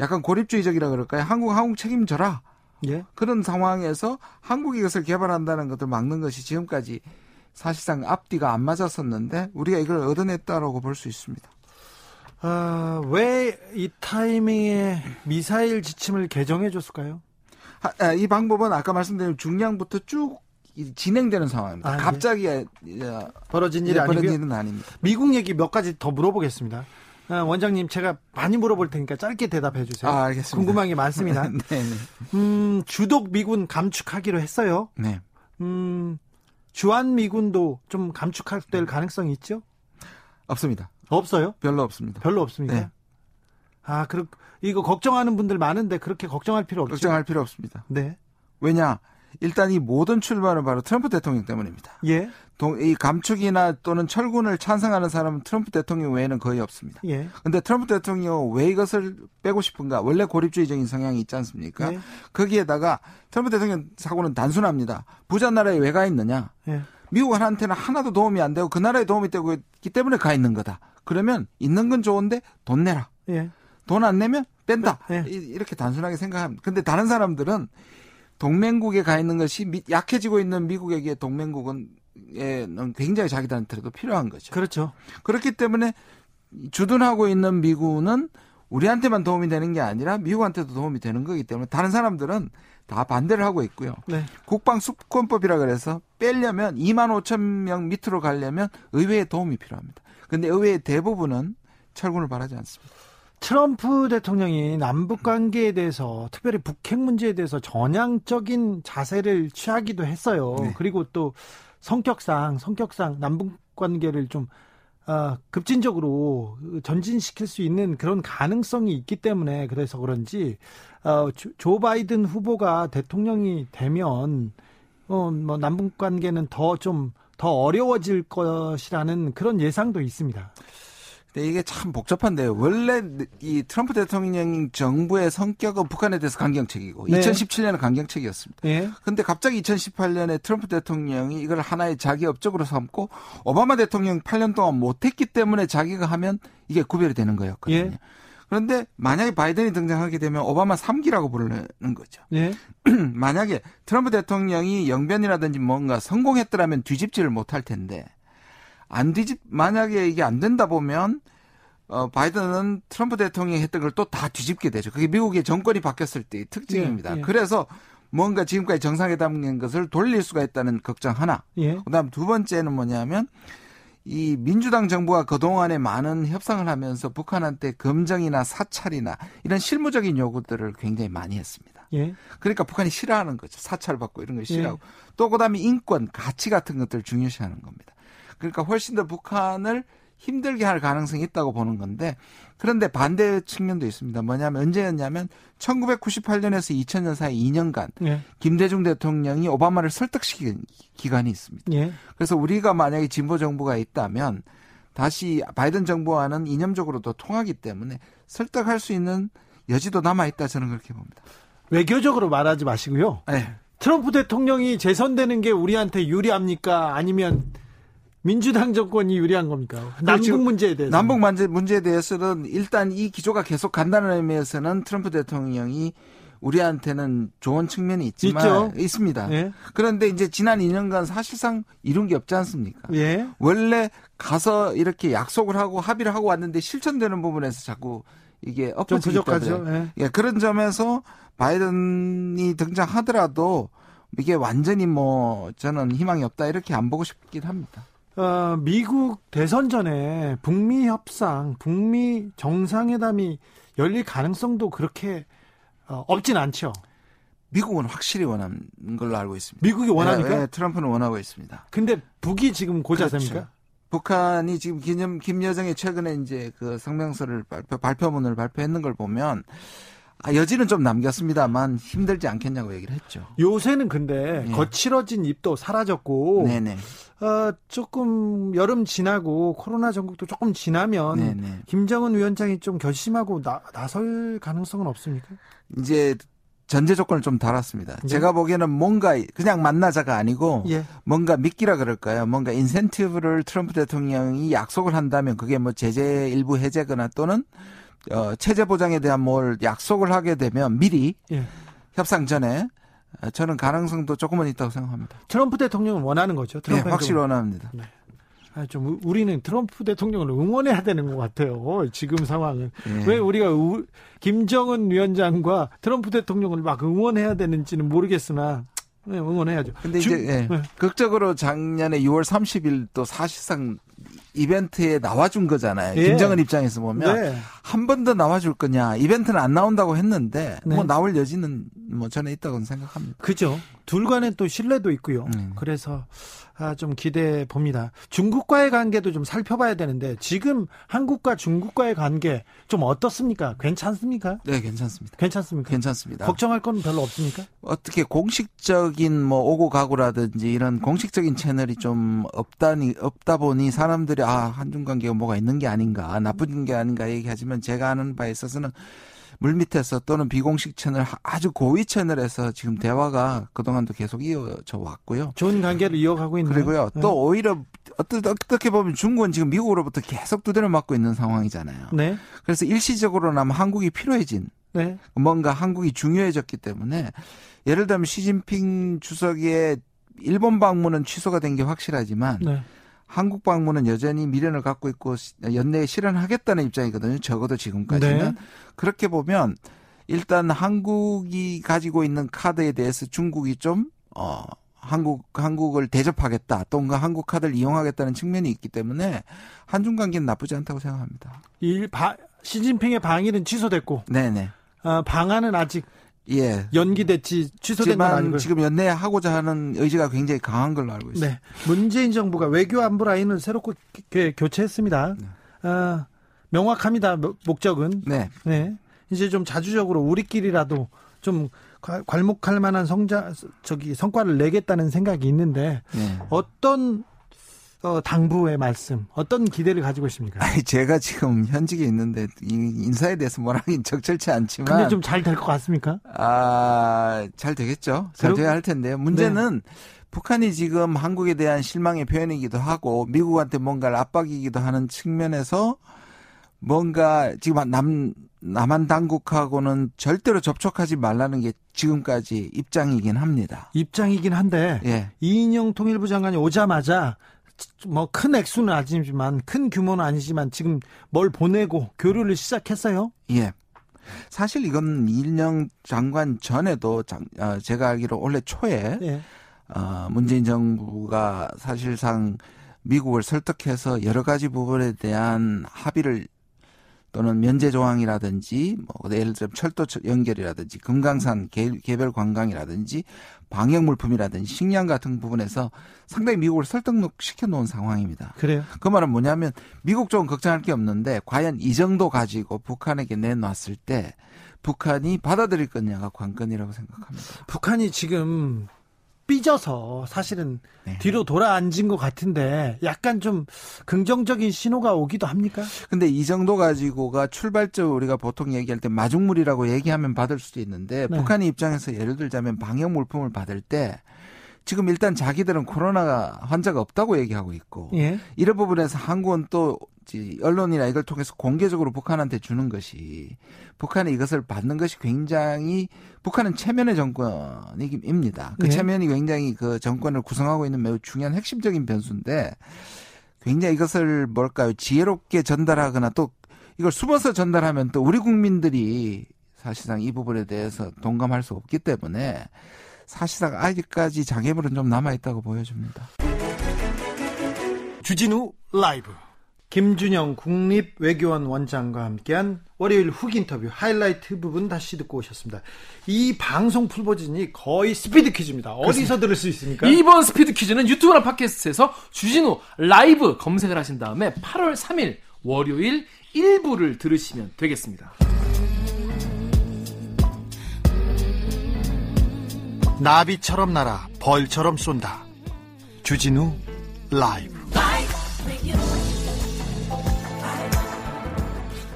약간 고립주의적이라 그럴까요? 한국, 한국 책임져라. 예. 그런 상황에서 한국이 이것을 개발한다는 것을 막는 것이 지금까지 사실상 앞뒤가 안 맞았었는데 우리가 이걸 얻어냈다라고 볼 수 있습니다. 아, 왜 이 타이밍에 미사일 지침을 개정해 줬을까요? 이 방법은 아까 말씀드린 중량부터 쭉 진행되는 상황입니다. 아, 갑자기 예. 벌어진 일이 예, 벌어진 일은 아닙니다. 미국 얘기 몇 가지 더 물어보겠습니다. 원장님, 제가 많이 물어볼 테니까 짧게 대답해 주세요. 아, 알겠습니다. 궁금한 게 많습니다. 네. 음, 주독 미군 감축하기로 했어요. 네. 음, 주한 미군도 좀 감축될 네. 가능성이 있죠? 없습니다. 없어요? 별로 없습니다. 별로 없습니까? 네. 아, 그럼 이거 걱정하는 분들 많은데 그렇게 걱정할 필요 없죠. 걱정할 필요 없습니다. 네. 왜냐? 일단 이 모든 출발은 바로 트럼프 대통령 때문입니다. 예. 동, 이 감축이나 또는 철군을 찬성하는 사람은 트럼프 대통령 외에는 거의 없습니다. 예. 근데 트럼프 대통령 왜 이것을 빼고 싶은가? 원래 고립주의적인 성향이 있지 않습니까? 예. 거기에다가 트럼프 대통령 사고는 단순합니다. 부자 나라에 왜 가 있느냐? 예. 미국 한테는 하나도 도움이 안 되고 그 나라에 도움이 되고 있기 때문에 가 있는 거다. 그러면 있는 건 좋은데 돈 내라. 예. 돈 안 내면 뺀다. 네. 이렇게 단순하게 생각합니다. 근데 다른 사람들은 동맹국에 가 있는 것이 약해지고 있는 미국에게 동맹국은 굉장히 자기들한테도 필요한 거죠. 그렇죠. 그렇기 때문에 주둔하고 있는 미군은 우리한테만 도움이 되는 게 아니라 미국한테도 도움이 되는 거기 때문에 다른 사람들은 다 반대를 하고 있고요. 네. 국방수권법이라 그래서 빼려면 이만 오천 명 밑으로 가려면 의회의 도움이 필요합니다. 근데 의회의 대부분은 철군을 바라지 않습니다. 트럼프 대통령이 남북관계에 대해서 특별히 북핵 문제에 대해서 전향적인 자세를 취하기도 했어요. 네. 그리고 또 성격상 성격상 남북관계를 좀 어, 급진적으로 전진시킬 수 있는 그런 가능성이 있기 때문에 그래서 그런지 어, 조, 조 바이든 후보가 대통령이 되면 어, 뭐 남북관계는 더 좀 더 어려워질 것이라는 그런 예상도 있습니다. 근데 이게 참 복잡한데요. 원래 이 트럼프 대통령 정부의 성격은 북한에 대해서 강경책이고 네. 이천십칠 년에 강경책이었습니다. 네. 근데 갑자기 이천십팔 년에 트럼프 대통령이 이걸 하나의 자기 업적으로 삼고 오바마 대통령 팔 년 동안 못했기 때문에 자기가 하면 이게 구별이 되는 거였거든요. 네. 그런데 만약에 바이든이 등장하게 되면 오바마 삼 기라고 부르는 거죠. 네. 만약에 트럼프 대통령이 영변이라든지 뭔가 성공했더라면 뒤집지를 못할 텐데 안 뒤집 만약에 이게 안 된다 보면 어, 바이든은 트럼프 대통령이 했던 걸 또 다 뒤집게 되죠. 그게 미국의 정권이 바뀌었을 때의 특징입니다. 예, 예. 그래서 뭔가 지금까지 정상회담인 것을 돌릴 수가 있다는 걱정 하나. 예. 그다음 두 번째는 뭐냐면 이 민주당 정부가 그동안에 많은 협상을 하면서 북한한테 검정이나 사찰이나 이런 실무적인 요구들을 굉장히 많이 했습니다. 예. 그러니까 북한이 싫어하는 거죠. 사찰받고 이런 걸 싫어하고. 예. 또 그다음에 인권, 가치 같은 것들을 중요시하는 겁니다. 그러니까 훨씬 더 북한을 힘들게 할 가능성이 있다고 보는 건데 그런데 반대 측면도 있습니다. 뭐냐면 언제였냐면 천구백구십팔 년에서 이천 년 사이 이 년간 예. 김대중 대통령이 오바마를 설득시킨 기간이 있습니다. 예. 그래서 우리가 만약에 진보 정부가 있다면 다시 바이든 정부와는 이념적으로도 통하기 때문에 설득할 수 있는 여지도 남아있다 저는 그렇게 봅니다. 외교적으로 말하지 마시고요. 네. 트럼프 대통령이 재선되는 게 우리한테 유리합니까? 아니면 민주당 정권이 유리한 겁니까? 남북 문제에 대해서. 남북 문제에 대해서는 일단 이 기조가 계속 간다는 의미에서는 트럼프 대통령이 우리한테는 좋은 측면이 있지만 있죠? 있습니다. 예. 그런데 이제 지난 이 년간 사실상 이룬 게 없지 않습니까? 예. 원래 가서 이렇게 약속을 하고 합의를 하고 왔는데 실천되는 부분에서 자꾸 이게 엎어지기 때문에 예. 예, 그런 점에서 바이든이 등장하더라도 이게 완전히 뭐 저는 희망이 없다 이렇게 안 보고 싶긴 합니다. 어, 미국 대선 전에 북미 협상, 북미 정상회담이 열릴 가능성도 그렇게 어, 없진 않죠. 미국은 확실히 원하는 걸로 알고 있습니다. 미국이 원하니까? 예, 예, 트럼프는 원하고 있습니다. 근데 북이 지금 고자세입니까? 그렇죠. 북한이 지금 김, 김여정이 최근에 이제 그 성명서를 발표, 발표문을 발표했는 걸 보면 아, 여지는 좀 남겼습니다만 힘들지 않겠냐고 얘기를 했죠. 요새는 근데 예. 거칠어진 입도 사라졌고 네네. 어, 조금 여름 지나고 코로나 전국도 조금 지나면 네네. 김정은 위원장이 좀 결심하고 나, 나설 가능성은 없습니까? 이제 전제 조건을 좀 달았습니다. 네. 제가 보기에는 뭔가 그냥 만나자가 아니고 예. 뭔가 미끼라 그럴까요? 뭔가 인센티브를 트럼프 대통령이 약속을 한다면 그게 뭐 제재 일부 해제거나 또는 어, 체제 보장에 대한 뭘 약속을 하게 되면 미리 예. 협상 전에 저는 가능성도 조금은 있다고 생각합니다. 트럼프 대통령은 원하는 거죠? 트럼프 네, 확실히 원합니다. 네. 아, 좀 우리는 트럼프 대통령을 응원해야 되는 것 같아요. 지금 상황은. 예. 왜 우리가 우, 김정은 위원장과 트럼프 대통령을 막 응원해야 되는지는 모르겠으나 응원해야죠. 근데 주, 이제 예. 예. 극적으로 작년에 유월 삼십일 또 사실상 이벤트에 나와준 거잖아요. 예. 김정은 입장에서 보면 네. 한 번 더 나와줄 거냐. 이벤트는 안 나온다고 했는데 네. 뭐 나올 여지는 뭐 전에 있다고는 생각합니다. 그죠. 둘 간에 또 신뢰도 있고요. 네. 그래서 아, 좀 기대해 봅니다. 중국과의 관계도 좀 살펴봐야 되는데 지금 한국과 중국과의 관계 좀 어떻습니까? 괜찮습니까? 네, 괜찮습니다. 괜찮습니까? 괜찮습니다. 걱정할 건 별로 없습니까? 어떻게 공식적인 뭐 오고 가고라든지 이런 공식적인 채널이 좀 없다니 없다 보니 사람들이 아, 한중 관계가 뭐가 있는 게 아닌가, 나쁜 게 아닌가 얘기하지만 제가 아는 바에 있어서는 물밑에서 또는 비공식 채널 아주 고위 채널에서 지금 대화가 그동안도 계속 이어져 왔고요. 좋은 관계를 이어가고 있는 그리고요. 네. 또 오히려 어떻게 보면 중국은 지금 미국으로부터 계속 두드려 맞고 있는 상황이잖아요. 네. 그래서 일시적으로나마 한국이 필요해진 네. 뭔가 한국이 중요해졌기 때문에 예를 들면 시진핑 주석의 일본 방문은 취소가 된 게 확실하지만 네. 한국 방문은 여전히 미련을 갖고 있고 연내에 실현하겠다는 입장이거든요. 적어도 지금까지는. 네. 그렇게 보면 일단 한국이 가지고 있는 카드에 대해서 중국이 좀 어, 한국, 한국을 대접하겠다 또는 한국 카드를 이용하겠다는 측면이 있기 때문에 한중 관계는 나쁘지 않다고 생각합니다. 일, 바, 시진핑의 방일은 취소됐고 네네. 어, 방안은 아직 예. 연기됐지 취소된 건 아니고요. 지금 연내에 하고자 하는 의지가 굉장히 강한 걸로 알고 있습니다. 네. 문재인 정부가 외교 안보 라인을 새롭게 교체했습니다. 네. 어, 명확합니다. 목적은. 네. 네. 이제 좀 자주적으로 우리끼리라도 좀 괄목할 만한 성자 저기 성과를 내겠다는 생각이 있는데 네. 어떤 어, 당부의 말씀, 어떤 기대를 가지고 있습니까? 아니, 제가 지금 현직에 있는데 인사에 대해서 뭐라긴 적절치 않지만. 근데 좀 잘 될 것 같습니까? 아, 잘 되겠죠. 잘 돼야 할 텐데요. 문제는 네. 북한이 지금 한국에 대한 실망의 표현이기도 하고 미국한테 뭔가를 압박이기도 하는 측면에서 뭔가 지금 남, 남한 당국하고는 절대로 접촉하지 말라는 게 지금까지 입장이긴 합니다. 입장이긴 한데 예. 이인영 통일부 장관이 오자마자 뭐 큰 액수는 아니지만 큰 규모는 아니지만 지금 뭘 보내고 교류를 시작했어요? 예. 사실 이건 이인영 장관 전에도 장, 어, 제가 알기로 올해 초에 예. 어, 문재인 정부가 사실상 미국을 설득해서 여러 가지 부분에 대한 합의를 또는 면제 조항이라든지 뭐 예를 들면 철도 연결이라든지 금강산 개별 관광이라든지 방역물품이라든지 식량 같은 부분에서 상당히 미국을 설득시켜 놓은 상황입니다. 그래요? 그 말은 뭐냐면 미국 쪽은 걱정할 게 없는데 과연 이 정도 가지고 북한에게 내놨을 때 북한이 받아들일 거냐가 관건이라고 생각합니다. 북한이 지금 삐져서 사실은 네. 뒤로 돌아앉은 것 같은데 약간 좀 긍정적인 신호가 오기도 합니까? 근데 이 정도 가지고가 출발점 우리가 보통 얘기할 때 마중물이라고 얘기하면 받을 수도 있는데 네. 북한의 입장에서 예를 들자면 방역 물품을 받을 때 지금 일단 자기들은 코로나 환자가 없다고 얘기하고 있고 예. 이런 부분에서 한국은 또 언론이나 이걸 통해서 공개적으로 북한한테 주는 것이 북한이 이것을 받는 것이 굉장히 북한은 체면의 정권입니다. 그 예. 체면이 굉장히 그 정권을 구성하고 있는 매우 중요한 핵심적인 변수인데 굉장히 이것을 뭘까요? 지혜롭게 전달하거나 또 이걸 숨어서 전달하면 또 우리 국민들이 사실상 이 부분에 대해서 동감할 수 없기 때문에 사실상 아직까지 장애물은 좀 남아있다고 보여집니다. 주진우 라이브 김준형 국립외교원 원장과 함께한 월요일 훅 인터뷰 하이라이트 부분 다시 듣고 오셨습니다. 이 방송 풀버전이 거의 스피드 퀴즈입니다. 어디서 그렇습니다. 들을 수 있습니까? 이번 스피드 퀴즈는 유튜브나 팟캐스트에서 주진우 라이브 검색을 하신 다음에 팔월 삼일 월요일 일부를 들으시면 되겠습니다. 나비처럼 날아 벌처럼 쏜다. 주진우 라이브.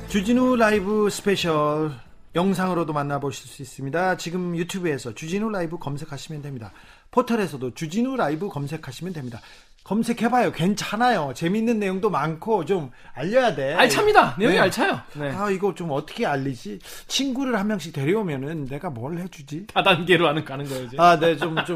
주진우 라이브 스페셜 영상으로도 만나보실 수 있습니다. 지금 유튜브에서 주진우 라이브 검색하시면 됩니다. 포털에서도 주진우 라이브 검색하시면 됩니다. 검색해봐요. 괜찮아요. 재밌는 내용도 많고 좀 알려야 돼. 알찹니다. 내용이 네. 알차요. 네. 아 이거 좀 어떻게 알리지? 친구를 한 명씩 데려오면은 내가 뭘 해주지? 다단계로 하는 가는 거예요. 아, 네, 좀 좀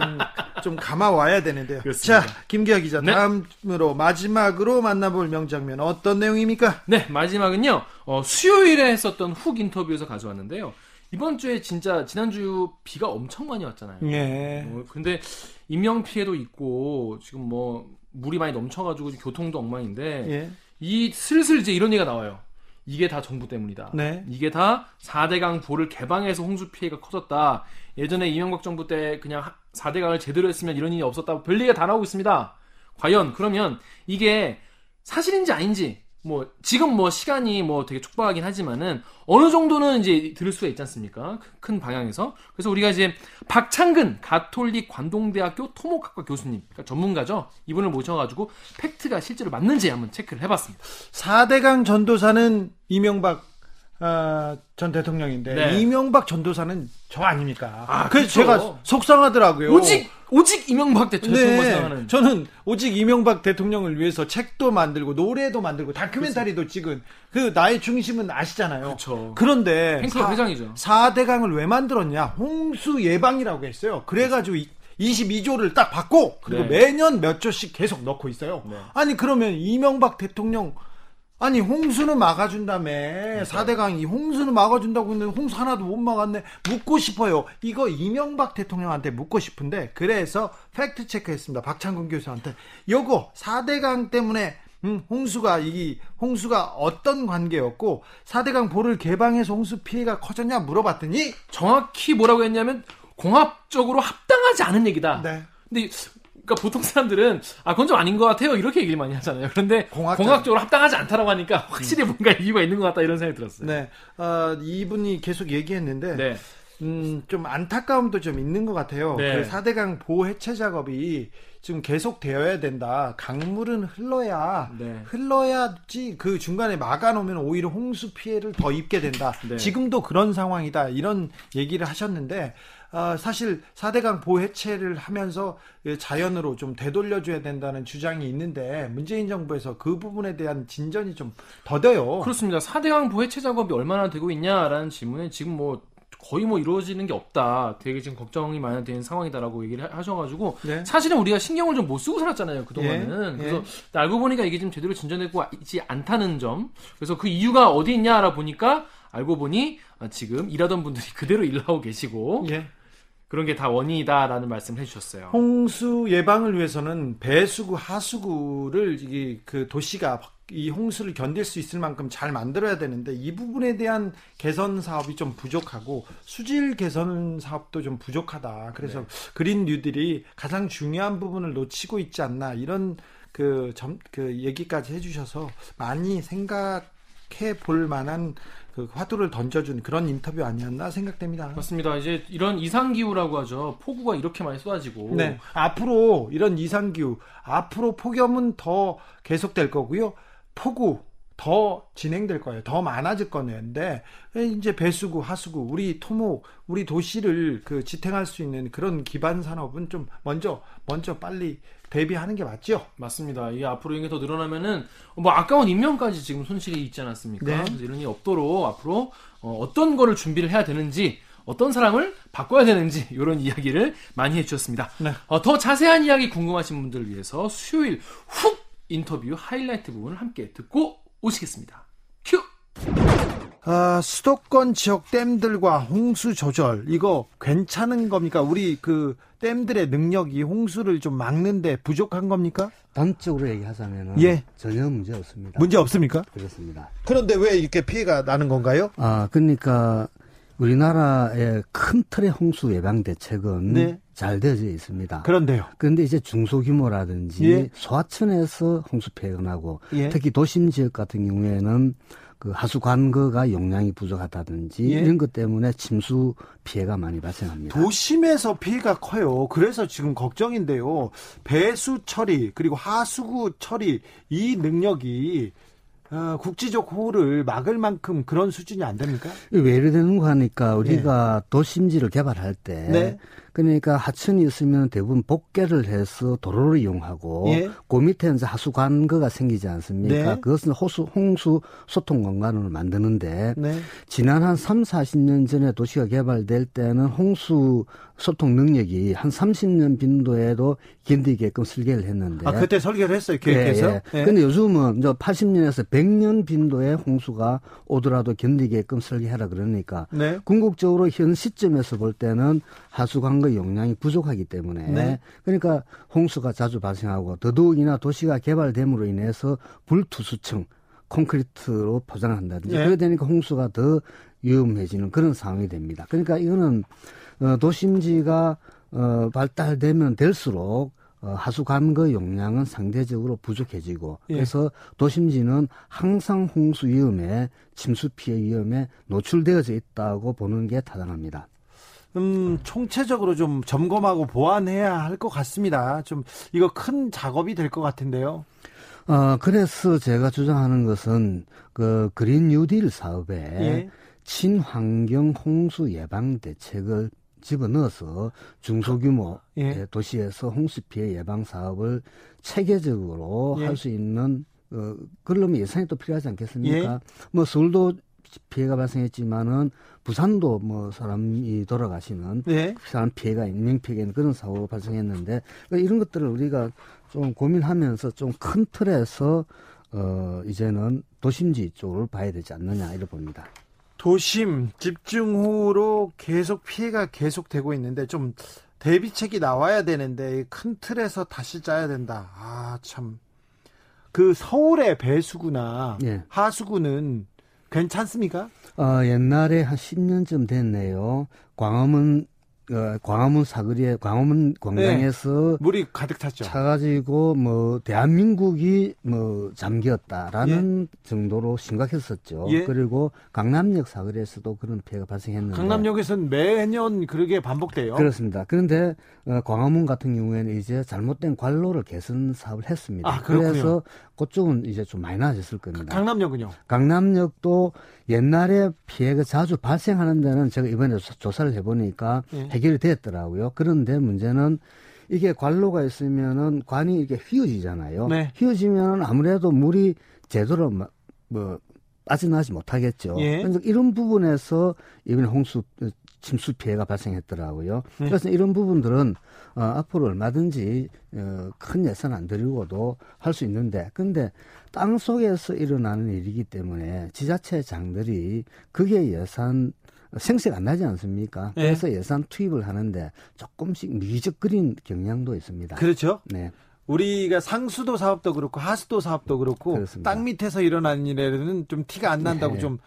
좀 감아 와야 되는데요. 그렇습니다. 자, 김기아 기자, 네. 다음으로 마지막으로 만나볼 명장면 어떤 내용입니까? 네, 마지막은요. 어, 수요일에 했었던 훅 인터뷰에서 가져왔는데요. 이번 주에 진짜 지난주 비가 엄청 많이 왔잖아요. 예. 어, 근데 인명 피해도 있고 지금 뭐 물이 많이 넘쳐가지고 교통도 엉망인데 예. 이 슬슬 이제 이런 얘기가 나와요. 이게 다 정부 때문이다. 네. 이게 다 사대강 보를 개방해서 홍수 피해가 커졌다. 예전에 이명박 정부 때 그냥 사대강을 제대로 했으면 이런 일이 없었다. 별 얘기가 다 나오고 있습니다. 과연 그러면 이게 사실인지 아닌지. 뭐 지금 뭐 시간이 뭐 되게 촉박하긴 하지만은 어느 정도는 이제 들을 수가 있지 않습니까? 큰 방향에서. 그래서 우리가 이제 박창근 가톨릭관동대학교 토목학과 교수님, 그러니까 전문가죠. 이분을 모셔가지고 팩트가 실제로 맞는지 한번 체크를 해봤습니다. 사대강 전도사는 이명박 어, 전 대통령인데 네. 이명박 전도사는 저 아닙니까? 아, 그래서 그렇죠. 제가 속상하더라고요. 오직 오직 이명박 대통령을 네, 저는 오직 이명박 대통령을 위해서 책도 만들고 노래도 만들고 다큐멘터리도 그치. 찍은 그 나의 중심은 아시잖아요. 그렇죠. 그런데 행사 회장이죠. 사대강을 왜 만들었냐? 홍수 예방이라고 했어요. 그래가지고 이, 이십이조를 딱 받고 그리고 네. 매년 몇 조씩 계속 넣고 있어요. 네. 아니 그러면 이명박 대통령 아니 홍수는 막아준다며 그러니까. 사대강이 홍수는 막아준다고 했는데 홍수 하나도 못 막았네. 묻고 싶어요. 이거 이명박 대통령한테 묻고 싶은데 그래서 팩트체크했습니다. 박창근 교수한테 요거 사대강 때문에 음, 홍수가 이 홍수가 어떤 관계였고 사대강 보를 개방해서 홍수 피해가 커졌냐 물어봤더니 정확히 뭐라고 했냐면 공합적으로 합당하지 않은 얘기다. 네. 근데 그러니까 보통 사람들은 아 그건 좀 아닌 것 같아요 이렇게 얘기를 많이 하잖아요. 그런데 공학적... 공학적으로 합당하지 않다라고 하니까 확실히 음. 뭔가 이유가 있는 것 같다 이런 생각이 들었어요. 네, 어, 이분이 계속 얘기했는데 네. 음, 좀 안타까움도 좀 있는 것 같아요. 네. 그 사대강 보호 해체 작업이 지금 계속 되어야 된다. 강물은 흘러야 네. 흘러야지 그 중간에 막아놓으면 오히려 홍수 피해를 더 입게 된다. 네. 지금도 그런 상황이다 이런 얘기를 하셨는데 어, 사실 사대강 보해체를 하면서 자연으로 좀 되돌려줘야 된다는 주장이 있는데 문재인 정부에서 그 부분에 대한 진전이 좀 더뎌요. 그렇습니다. 사대강 보해체 작업이 얼마나 되고 있냐라는 질문에 지금 뭐 거의 뭐 이루어지는 게 없다. 되게 지금 걱정이 많이 되는 상황이다라고 얘기를 하셔가지고 네. 사실은 우리가 신경을 좀 못 쓰고 살았잖아요. 그동안은. 예. 그래서 예. 알고 보니까 이게 지금 제대로 진전되고 있지 않다는 점. 그래서 그 이유가 어디 있냐 알아보니까 알고 보니 지금 일하던 분들이 그대로 일하고 계시고 예. 그런 게 다 원인이다라는 말씀을 해주셨어요. 홍수 예방을 위해서는 배수구, 하수구를 이게 그 도시가 이 홍수를 견딜 수 있을 만큼 잘 만들어야 되는데 이 부분에 대한 개선 사업이 좀 부족하고 수질 개선 사업도 좀 부족하다. 그래서 네. 그린 뉴딜이 가장 중요한 부분을 놓치고 있지 않나 이런 그 점, 그 얘기까지 해주셔서 많이 생각해 볼 만한. 그 화두를 던져준 그런 인터뷰 아니었나 생각됩니다. 맞습니다. 이제 이런 이상기후라고 하죠. 폭우가 이렇게 많이 쏟아지고 네. 앞으로 이런 이상기후 앞으로 폭염은 더 계속될 거고요. 폭우 더 진행될 거예요. 더 많아질 건데 이제 배수구, 하수구, 우리 토목, 우리 도시를 그 지탱할 수 있는 그런 기반 산업은 좀 먼저 먼저 빨리 대비하는 게 맞죠? 맞습니다. 이게 앞으로 이게 더 늘어나면은 뭐 아까운 인명까지 지금 손실이 있지 않았습니까? 네. 그래서 이런 일이 없도록 앞으로 어떤 거를 준비를 해야 되는지 어떤 사람을 바꿔야 되는지 이런 이야기를 많이 해주셨습니다. 네. 어, 더 자세한 이야기 궁금하신 분들을 위해서 수요일 훅 인터뷰 하이라이트 부분을 함께 듣고 오시겠습니다. 큐! 아, 수도권 지역 댐들과 홍수 조절 이거 괜찮은 겁니까? 우리 그 댐들의 능력이 홍수를 좀 막는데 부족한 겁니까? 단적으로 얘기하자면 예. 전혀 문제 없습니다. 문제 없습니까? 그렇습니다. 그런데 왜 이렇게 피해가 나는 건가요? 아, 그러니까 우리나라의 큰 틀의 홍수 예방 대책은 네. 잘 되어져 있습니다. 그런데요. 그런데 이제 중소규모라든지 예. 소하천에서 홍수 피해가 나고 예. 특히 도심 지역 같은 경우에는 그 하수 관거가 용량이 부족하다든지 예. 이런 것 때문에 침수 피해가 많이 발생합니다. 도심에서 피해가 커요. 그래서 지금 걱정인데요. 배수 처리 그리고 하수구 처리 이 능력이 어, 국지적 호우를 막을 만큼 그런 수준이 안 됩니까? 왜 이러는가 하니까 우리가 예. 도심지를 개발할 때 네. 그러니까 하천이 있으면 대부분 복개를 해서 도로를 이용하고 예. 그 밑에 이제 하수 관거가 생기지 않습니까? 네. 그것은 호수, 홍수 소통 공간을 만드는데 네. 지난 한 삼사십 년 전에 도시가 개발될 때는 홍수 소통 능력이 한 삼십 년 빈도에도 견디게끔 설계를 했는데 아 그때 설계를 했어요 계획해서? 예, 예. 예. 근데 요즘은 이제 팔십 년에서 백 년 빈도의 홍수가 오더라도 견디게끔 설계하라 그러니까 네. 궁극적으로 현 시점에서 볼 때는 하수 관거 그 용량이 부족하기 때문에 네. 그러니까 홍수가 자주 발생하고 더더욱이나 도시가 개발됨으로 인해서 불투수층 콘크리트로 포장한다든지 네. 그러다 보니까 홍수가 더 위험해지는 그런 상황이 됩니다. 그러니까 이거는 도심지가 발달되면 될수록 하수 관거 용량은 상대적으로 부족해지고 예. 그래서 도심지는 항상 홍수 위험에 침수 피해 위험에 노출되어져 있다고 보는 게 타당합니다. 음, 총체적으로 좀 점검하고 보완해야 할 것 같습니다. 좀, 이거 큰 작업이 될 것 같은데요. 어, 그래서 제가 주장하는 것은, 그, 그린 뉴딜 사업에, 예. 친환경 홍수 예방 대책을 집어넣어서 중소규모 예. 도시에서 홍수 피해 예방 사업을 체계적으로 예. 할 수 있는, 어, 그러려면 예산이 또 필요하지 않겠습니까? 예. 뭐, 서울도 피해가 발생했지만은 부산도 뭐 사람이 돌아가시는 네. 사람 피해가 인명 피해는 그런 사고가 발생했는데 그러니까 이런 것들을 우리가 좀 고민하면서 좀 큰 틀에서 어 이제는 도심지 쪽을 봐야 되지 않느냐 이렇게 봅니다. 도심 집중호우로 계속 피해가 계속되고 있는데 좀 대비책이 나와야 되는데 큰 틀에서 다시 짜야 된다. 아 참 그 서울의 배수구나 네. 하수구는 괜찮습니까? 어, 옛날에 한 십 년쯤 됐네요. 광화문, 어, 광화문 사거리에, 광화문 광장에서. 네, 물이 가득 찼죠. 차가지고, 뭐, 대한민국이 뭐, 잠겼다라는 예. 정도로 심각했었죠. 예. 그리고 강남역 사거리에서도 그런 피해가 발생했는데. 강남역에서는 매년 그렇게 반복돼요. 그렇습니다. 그런데, 어, 광화문 같은 경우에는 이제 잘못된 관로를 개선 사업을 했습니다. 아, 그렇군요. 그래서 그쪽은 이제 좀 많이 나아졌을 겁니다. 강남역은요? 강남역도 옛날에 피해가 자주 발생하는 데는 제가 이번에 조사를 해보니까 예. 해결이 됐더라고요. 그런데 문제는 이게 관로가 있으면은 관이 이렇게 휘어지잖아요. 네. 휘어지면 아무래도 물이 제대로 뭐 빠져나지 못하겠죠. 예. 그래서 이런 부분에서 이번에 홍수 침수 피해가 발생했더라고요. 네. 그래서 이런 부분들은 어, 앞으로 얼마든지 어, 큰 예산 안 들이고도 할 수 있는데 근데 땅속에서 일어나는 일이기 때문에 지자체 장들이 그게 예산 생색 안 나지 않습니까? 네. 그래서 예산 투입을 하는데 조금씩 미적거린 경향도 있습니다. 그렇죠. 네. 우리가 상수도 사업도 그렇고 하수도 사업도 그렇고 그렇습니다. 땅 밑에서 일어나는 일에는 좀 티가 안 난다고 네. 좀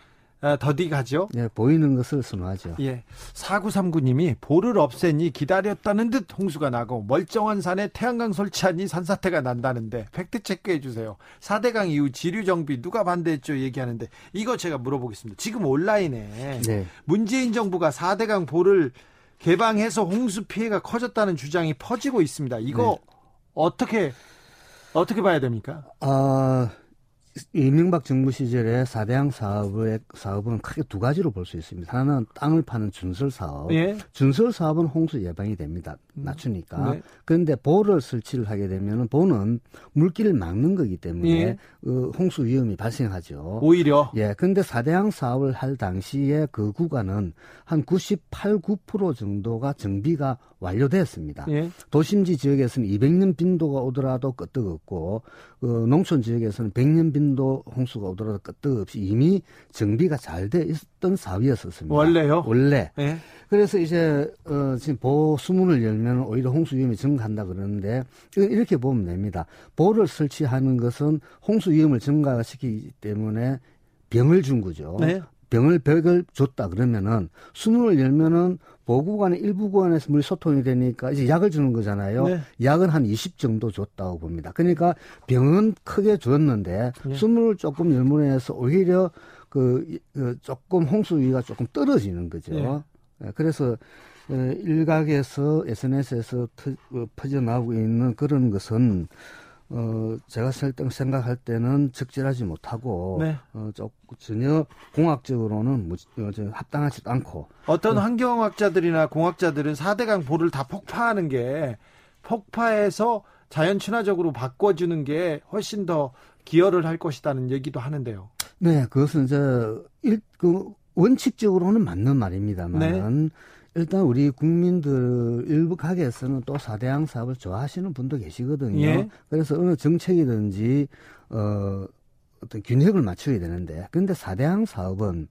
더디가죠. 예, 보이는 것을 선호하죠. 예, 사구삼구 님이 볼을 없애니 기다렸다는 듯 홍수가 나고 멀쩡한 산에 태양광 설치하니 산사태가 난다는데 팩트체크해 주세요. 사대강 이후 지류정비 누가 반대했죠 얘기하는데 이거 제가 물어보겠습니다. 지금 온라인에 네. 문재인 정부가 사대강 볼을 개방해서 홍수 피해가 커졌다는 주장이 퍼지고 있습니다. 이거 네. 어떻게 어떻게 봐야 됩니까? 아... 이명박 정부 시절에 사대강 사업의 사업은 크게 두 가지로 볼 수 있습니다. 하나는 땅을 파는 준설 사업. 예. 준설 사업은 홍수 예방이 됩니다. 낮추니까. 네. 그런데 보를 설치를 하게 되면 보는 물길을 막는 거기 때문에 예. 어, 홍수 위험이 발생하죠. 오히려. 예. 그런데 사대강 사업을 할 당시에 그 구간은 한 구십팔, 구 퍼센트 정도가 정비가 완료되었습니다. 예. 도심지 지역에서는 이백 년 빈도가 오더라도 끄떡없고 어, 농촌 지역에서는 백 년 빈도 홍수가 오더라도 끄떡없이 이미 정비가 잘 돼 있었던 사업이었습니다. 원래요? 원래. 예. 그래서 이제 어, 지금 보 수문을 열면 오히려 홍수 위험이 증가한다 그러는데 이렇게 보면 됩니다. 보를 설치하는 것은 홍수 위험을 증가시키기 때문에 병을 준 거죠. 네. 병을 벽을 줬다 그러면은 수문을 열면은 보 구간의 일부 구간에서 물이 소통이 되니까 이제 약을 주는 거잖아요. 네. 약은 한 이십 정도 줬다고 봅니다. 그러니까 병은 크게 줬는데 네. 수문을 조금 열문에 해서 오히려 그, 그 조금 홍수 위가 조금 떨어지는 거죠. 네. 그래서 일각에서 에스엔에스에서 트, 어, 퍼져나오고 있는 그런 것은 어, 제가 생각할 때는 적절하지 못하고 네. 어, 저, 전혀 공학적으로는 무지, 어, 합당하지도 않고 어떤 환경학자들이나 공학자들은 사대강 보를 다 폭파하는 게 폭파해서 자연 친화적으로 바꿔주는 게 훨씬 더 기여를 할 것이라는 얘기도 하는데요. 네, 그것은 저, 일, 그 원칙적으로는 맞는 말입니다만은 네. 일단 우리 국민들 일부 가게에서는 또 사대강 사업을 좋아하시는 분도 계시거든요. 예. 그래서 어느 정책이든지 어, 어떤 균형을 맞춰야 되는데 그런데 사대강 사업은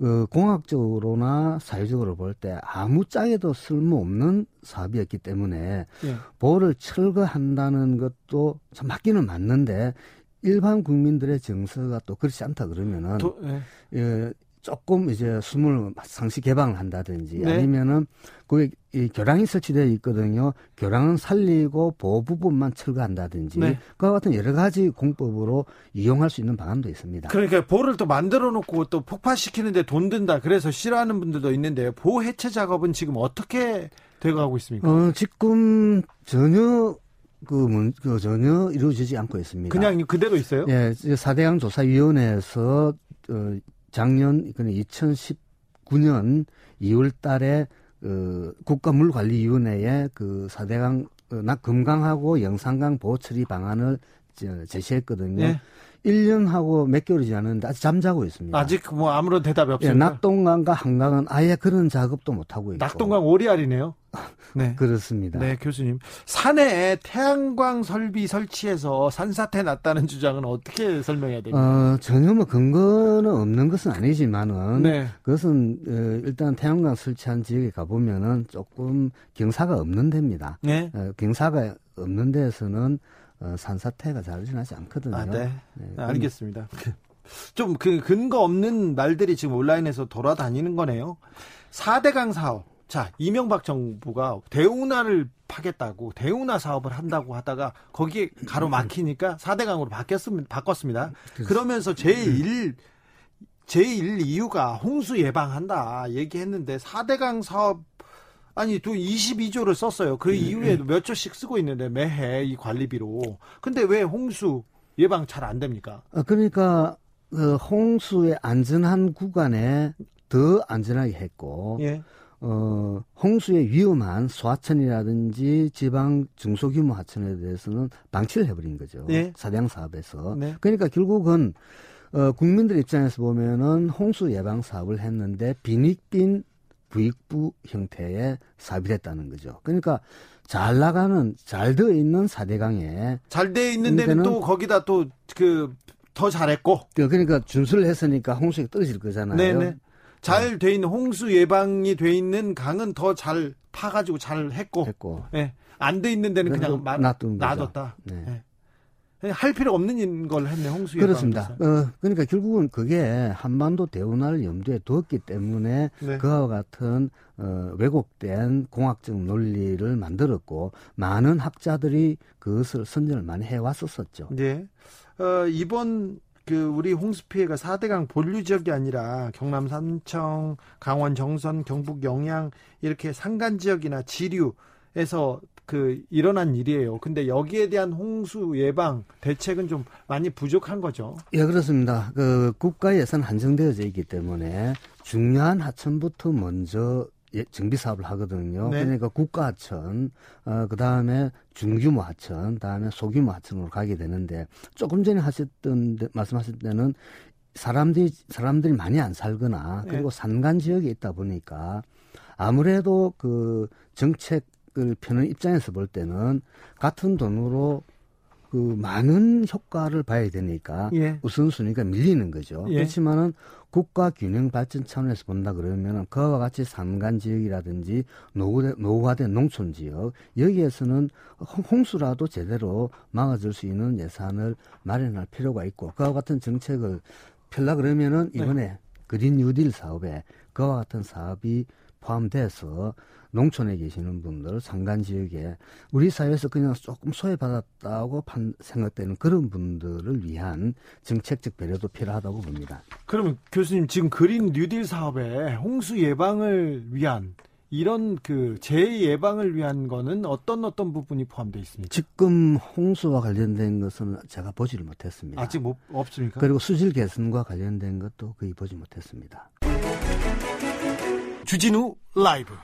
어, 공학적으로나 사회적으로 볼 때 아무 짝에도 쓸모없는 사업이었기 때문에 예. 보를 철거한다는 것도 참 맞기는 맞는데 일반 국민들의 정서가 또 그렇지 않다 그러면은 도, 예. 예, 조금 이제 숨을 상시 개방을 한다든지 네. 아니면은 거기 이 교량이 설치되어 있거든요. 교량은 살리고 보호 부분만 철거한다든지 네. 그와 같은 여러 가지 공법으로 이용할 수 있는 방안도 있습니다. 그러니까 보를 또 만들어 놓고 또 폭파시키는데 돈 든다. 그래서 싫어하는 분들도 있는데요. 보호 해체 작업은 지금 어떻게 돼가고 있습니까? 어, 지금 전혀 그, 문, 그 전혀 이루어지지 않고 있습니다. 그냥 그대로 있어요? 예, 사대강 조사위원회에서 어, 작년 이천십구 년 이월 달에 어, 국가물관리위원회에 그 사대강 어, 낙동강하고 영산강 보호 처리 방안을 제, 제시했거든요. 예. 일 년하고 몇 개월이 지났는데 아직 잠자고 있습니다. 아직 뭐 아무런 대답이 없습니다. 예, 낙동강과 한강은 아예 그런 작업도 못하고 있고. 낙동강 오리알이네요. 네. 그렇습니다. 네, 교수님. 산에 태양광 설비 설치해서 산사태 났다는 주장은 어떻게 설명해야 됩니까? 어, 전혀 뭐 근거는 없는 것은 아니지만은 네. 그것은 어, 일단 태양광 설치한 지역에 가보면은 조금 경사가 없는 데입니다. 네. 어, 경사가 없는 데에서는 어, 산사태가 잘 일어나지 않거든요. 아, 네. 네. 알겠습니다. 좀 그 근거 없는 말들이 지금 온라인에서 돌아다니는 거네요. 사대강 사업. 자, 이명박 정부가 대운하를 파겠다고 대운하 사업을 한다고 하다가 거기에 가로막히니까 사대강으로 바뀌었습니다. 그러면서 제일 제일 이유가 홍수 예방한다 얘기했는데 사대강 사업 아니 또 이십이 조를 썼어요. 그 이후에도 몇 조씩 쓰고 있는데 매해 이 관리비로. 근데 왜 홍수 예방 잘 안 됩니까? 그러니까 그 홍수의 안전한 구간에 더 안전하게 했고 예. 어, 홍수의 위험한 소하천이라든지 지방 중소규모 하천에 대해서는 방치를 해버린 거죠. 네. 사대강 사업에서. 네. 그러니까 결국은, 어, 국민들 입장에서 보면은 홍수 예방 사업을 했는데 빈익빈 부익부 형태의 사업이 됐다는 거죠. 그러니까 잘 나가는, 잘 되어 있는 사대강에. 잘 되어 있는 데는 또 거기다 또 그, 더 잘했고. 그러니까 준수를 했으니까 홍수가 떨어질 거잖아요. 네네. 잘 돼 있는 홍수 예방이 돼 있는 강은 더 잘 파가지고 잘 했고, 했고. 예. 안 돼 있는 데는 그냥 마, 놔뒀다. 네. 예. 할 필요 없는 걸 했네 홍수 예방. 그렇습니다. 어, 그러니까 결국은 그게 한반도 대운하를 염두에 두었기 때문에 네. 그와 같은 어, 왜곡된 공학적 논리를 만들었고 많은 학자들이 그것을 선전을 많이 해왔었었죠. 네. 어, 이번 그 우리 홍수 피해가 사대강 본류 지역이 아니라 경남 삼청, 강원 정선, 경북 영양 이렇게 산간 지역이나 지류에서 그 일어난 일이에요. 근데 여기에 대한 홍수 예방 대책은 좀 많이 부족한 거죠. 예, 그렇습니다. 그 국가 예산 한정되어져 있기 때문에 중요한 하천부터 먼저 정비 사업을 하거든요. 네. 그러니까 국가 하천, 어, 그 다음에 중규모 하천, 다음에 소규모 하천으로 가게 되는데, 조금 전에 하셨던 말씀하실 때는 사람들이 사람들이 많이 안 살거나 그리고 네. 산간 지역에 있다 보니까 아무래도 그 정책을 펴는 입장에서 볼 때는 같은 돈으로 그 많은 효과를 봐야 되니까 예. 우선순위가 밀리는 거죠. 예. 그렇지만은 국가 균형 발전 차원에서 본다 그러면은 그와 같이 산간 지역이라든지 노후대, 노후화된 농촌 지역 여기에서는 홍수라도 제대로 막아줄 수 있는 예산을 마련할 필요가 있고 그와 같은 정책을 펴려 그러면은 이번에 네. 그린 뉴딜 사업에 그와 같은 사업이 포함돼서 농촌에 계시는 분들, 산간 지역에 우리 사회에서 그냥 조금 소외받았다고 생각되는 그런 분들을 위한 정책적 배려도 필요하다고 봅니다. 그러면 교수님 지금 그린 뉴딜 사업에 홍수 예방을 위한 이런 그 재해 예방을 위한 거는 어떤 어떤 부분이 포함되어 있습니까? 지금 홍수와 관련된 것은 제가 보지를 못했습니다. 아직 못, 없습니까? 그리고 수질 개선과 관련된 것도 거의 보지 못했습니다. 주진우 라이브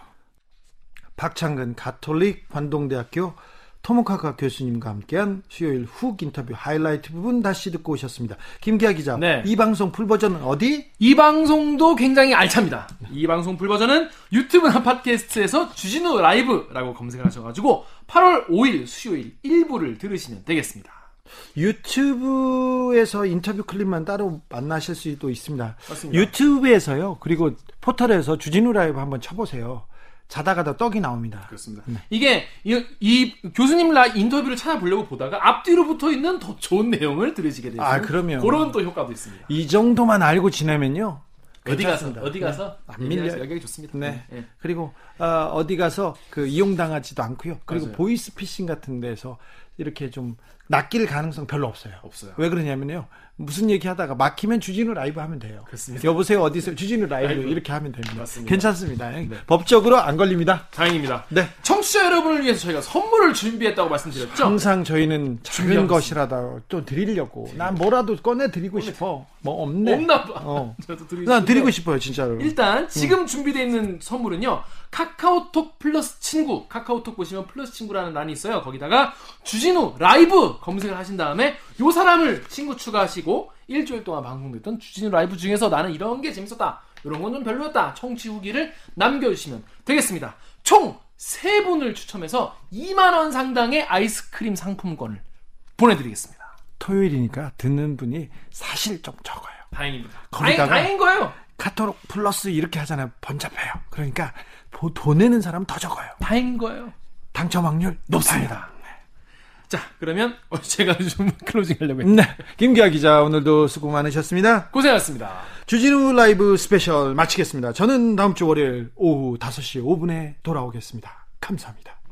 박창근 가톨릭관동대학교 토목학과 교수님과 함께한 수요일 훅 인터뷰 하이라이트 부분 다시 듣고 오셨습니다. 김기아 기자, 네. 이 방송 풀버전은 어디? 이 방송도 굉장히 알찹니다. 이 방송 풀버전은 유튜브나 팟캐스트에서 주진우 라이브라고 검색을 하셔가지고 팔월 오일 수요일 일부를 들으시면 되겠습니다. 유튜브에서 인터뷰 클립만 따로 만나실 수도 있습니다. 맞습니다. 유튜브에서요. 그리고 포털에서 주진우 라이브 한번 쳐보세요. 자다가다 떡이 나옵니다. 그렇습니다. 네. 이게 이, 이 교수님 라 인터뷰를 찾아보려고 보다가 앞뒤로 붙어있는 더 좋은 내용을 들으시게 되죠. 아, 그럼요. 그런 또 효과도 있습니다. 이 정도만 알고 지내면요. 어디 괜찮습니다. 가서 어디 가서 네. 안 밀려 여기 좋습니다. 네. 네. 그리고 어, 어디 가서 그 이용당하지도 않고요. 그리고 맞아요. 보이스피싱 같은 데서 이렇게 좀 낚일 가능성 별로 없어요. 없어요. 왜 그러냐면요. 무슨 얘기하다가 막히면 주진우 라이브 하면 돼요. 그렇습니다. 여보세요 어디 있어요? 주진우 라이브, 라이브. 이렇게 하면 됩니다. 맞습니다. 괜찮습니다. 네. 법적으로 안 걸립니다. 다행입니다. 네. 청취자 여러분을 위해서 저희가 선물을 준비했다고 말씀드렸죠. 항상 저희는 작은 것이라도 또 드리려고 드리고. 난 뭐라도 꺼내 드리고 싶어. 뭐 없네. 없나 봐. 어. 저도 드리고 난 싶어요. 드리고 싶어요 진짜로. 일단 지금 음. 준비되어 있는 선물은요. 카카오톡 플러스 친구, 카카오톡 보시면 플러스 친구라는 란이 있어요. 거기다가 주진우 라이브 검색을 하신 다음에 요 사람을 친구 추가하시고 일주일 동안 방송됐던 주진우 라이브 중에서 나는 이런 게 재밌었다, 이런 건 좀 별로였다 청취 후기를 남겨주시면 되겠습니다. 총 세 분을 추첨해서 이만 원 상당의 아이스크림 상품권을 보내드리겠습니다. 토요일이니까 듣는 분이 사실 좀 적어요. 다행입니다. 거기다가 다행, 다행인 거예요. 카톡 플러스 이렇게 하잖아요. 번잡해요. 그러니까 돈 내는 사람은 더 적어요. 다행인 거예요. 당첨 확률 높습니다. 네. 자, 그러면 제가 좀 클로징 하려고 했는데 네. 김기아 기자 오늘도 수고 많으셨습니다. 고생하셨습니다. 주진우 라이브 스페셜 마치겠습니다. 저는 다음 주 월요일 오후 다섯 시 오 분에 돌아오겠습니다. 감사합니다.